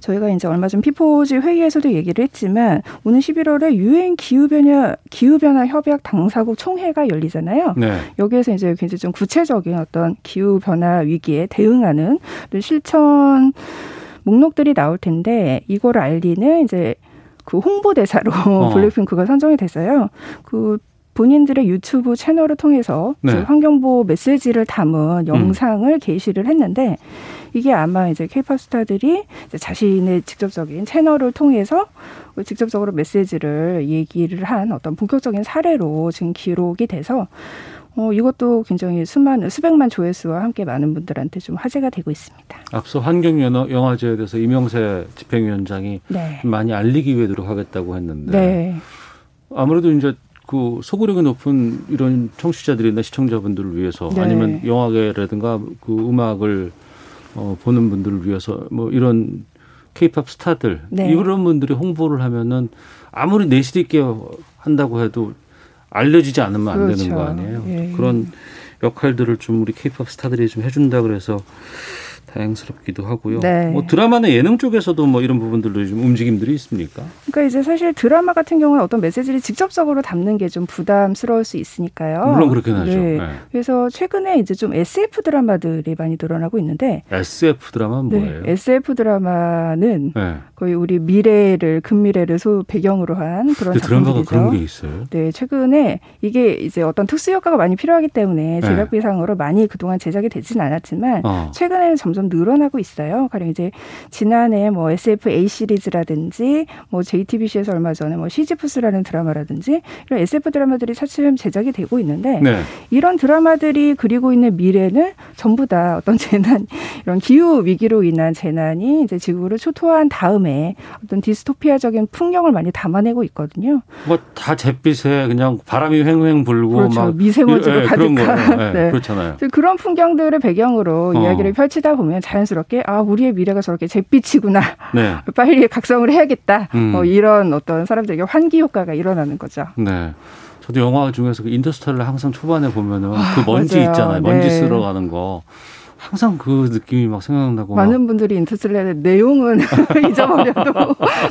저희가 이제 얼마 전 피포지 회의에서도 얘기를 했지만 오는 십일월에 유엔 기후변화 기후변화 협약 당사국 총회가 열리잖아요. 네. 여기에서 이제 굉장히 좀 구체적인 어떤 기후변화 위기에 대응하는 실천 목록들이 나올 텐데 이걸 알리는 이제 그 홍보대사로 어. 블랙핑크가 선정이 됐어요. 그 본인들의 유튜브 채널을 통해서 네. 환경보호 메시지를 담은 영상을 음. 게시를 했는데 이게 아마 이제 K-팝 스타들이 이제 자신의 직접적인 채널을 통해서 직접적으로 메시지를 얘기를 한 어떤 본격적인 사례로 지금 기록이 돼서 어, 이것도 굉장히 수많은 수백만 조회수와 함께 많은 분들한테 좀 화제가 되고 있습니다. 앞서 환경영화제에 대해서 이명세 집행위원장이 네. 많이 알리기 위해 노력하겠다고 했는데 네. 아무래도 이제 그 소구력이 높은 이런 청취자들이나 시청자분들을 위해서 네. 아니면 영화계라든가 그 음악을 어, 보는 분들을 위해서 뭐 이런 K-팝 스타들 네. 이런 분들이 홍보를 하면은 아무리 내실 있게 한다고 해도 알려지지 않으면 그렇죠. 안 되는 거 아니에요. 예. 그런 역할들을 좀 우리 K-팝 스타들이 좀 해준다 그래서 다행스럽기도 하고요. 네. 뭐 드라마나 예능 쪽에서도 뭐 이런 부분들도 좀 움직임들이 있습니까? 그러니까 이제 사실 드라마 같은 경우는 어떤 메시지를 직접적으로 담는 게 좀 부담스러울 수 있으니까요. 물론 그렇긴 하죠. 네. 네. 그래서 최근에 이제 좀 에스에프 드라마들이 많이 늘어나고 있는데 에스에프 드라마는 뭐예요? 네. 에스에프 드라마는 네. 거의 우리 미래를 근미래를 소 배경으로 한 그런 드라마가 그런 게 있어요. 네, 최근에 이게 이제 어떤 특수 효과가 많이 필요하기 때문에 제작비상으로 네. 많이 그동안 제작이 되진 않았지만 어. 최근에는 점점 늘어나고 있어요. 가령 이제 지난해 뭐 에스에프 에이 시리즈라든지 뭐 제이티비씨에서 얼마 전에 뭐 시지프스라는 드라마라든지 이런 에스에프 드라마들이 차츰 제작이 되고 있는데 네. 이런 드라마들이 그리고 있는 미래는 전부 다 어떤 재난 이런 기후 위기로 인한 재난이 이제 지구를 초토화한 다음에 어떤 디스토피아적인 풍경을 많이 담아내고 있거든요. 뭐 다 잿빛에 그냥 바람이 횡횡 불고 그렇죠. 막 미세먼지가 가득한 네. 네. 그렇잖아요. 그런 풍경들을 배경으로 어. 이야기를 펼치다 보면 자연스럽게 아 우리의 미래가 저렇게 잿빛이구나 네. 빨리 각성을 해야겠다 음. 뭐 이런 어떤 사람들에게 환기 효과가 일어나는 거죠. 네, 저도 영화 중에서 그 인터스텔라 항상 초반에 보면은 아, 그 먼지 맞아요. 있잖아요. 먼지 네. 쓸어가는 거 항상 그 느낌이 막 생각나고. 많은 분들이 인터스텔라의 내용은 잊어버려도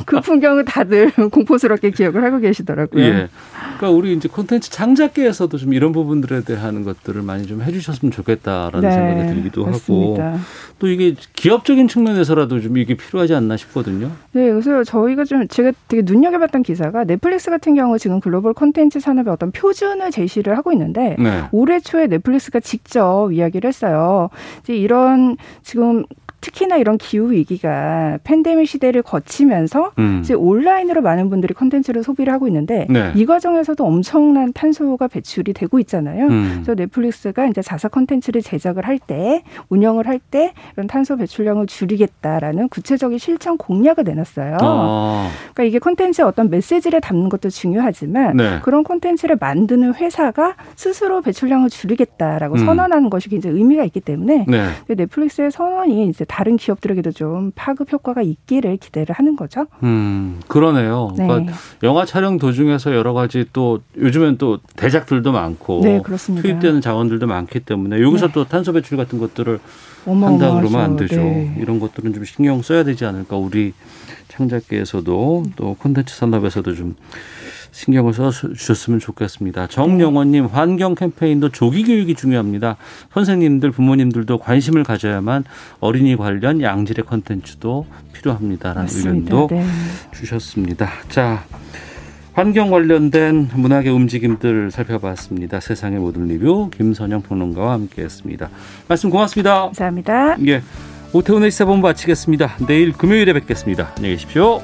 그 풍경은 다들 공포스럽게 기억을 하고 계시더라고요. 예. 그러니까 우리 이제 콘텐츠 창작계에서도 좀 이런 부분들에 대한 것들을 많이 좀 해주셨으면 좋겠다라는 네, 생각이 들기도 맞습니다. 하고. 또 이게 기업적인 측면에서라도 좀 이게 필요하지 않나 싶거든요. 네, 그래서 저희가 좀 제가 되게 눈여겨봤던 기사가 넷플릭스 같은 경우 지금 글로벌 콘텐츠 산업의 어떤 표준을 제시를 하고 있는데 네. 올해 초에 넷플릭스가 직접 이야기를 했어요. 이제 이런 지금 특히나 이런 기후위기가 팬데믹 시대를 거치면서 음. 이제 온라인으로 많은 분들이 콘텐츠를 소비를 하고 있는데 네. 이 과정에서도 엄청난 탄소가 배출이 되고 있잖아요. 음. 그래서 넷플릭스가 이제 자사 콘텐츠를 제작을 할 때, 운영을 할 때 이런 탄소 배출량을 줄이겠다라는 구체적인 실천 공약을 내놨어요. 아. 그러니까 이게 콘텐츠의 어떤 메시지를 담는 것도 중요하지만 네. 그런 콘텐츠를 만드는 회사가 스스로 배출량을 줄이겠다라고 음. 선언하는 것이 굉장히 의미가 있기 때문에 네. 넷플릭스의 선언이 이제 다른 기업들에게도 좀 파급 효과가 있기를 기대를 하는 거죠. 음, 그러네요. 네. 그러니까 영화 촬영 도중에서 여러 가지 또 요즘엔 또 대작들도 많고 네, 그렇습니다. 투입되는 자원들도 많기 때문에 여기서 네. 또 탄소 배출 같은 것들을 한다 그러면 안 되죠. 네. 이런 것들은 좀 신경 써야 되지 않을까. 우리 창작계에서도 또 콘텐츠 산업에서도 좀 신경을 써주셨으면 좋겠습니다. 정영원님, 환경 캠페인도 조기 교육이 중요합니다. 선생님들, 부모님들도 관심을 가져야만 어린이 관련 양질의 콘텐츠도 필요합니다라는 맞습니다. 의견도 네. 주셨습니다. 자, 환경 관련된 문학의 움직임들 살펴봤습니다. 세상의 모든 리뷰 김선영 평론가와 함께했습니다. 말씀 고맙습니다. 감사합니다. 예, 오태훈의 시사본부 마치겠습니다. 내일 금요일에 뵙겠습니다. 안녕히 계십시오.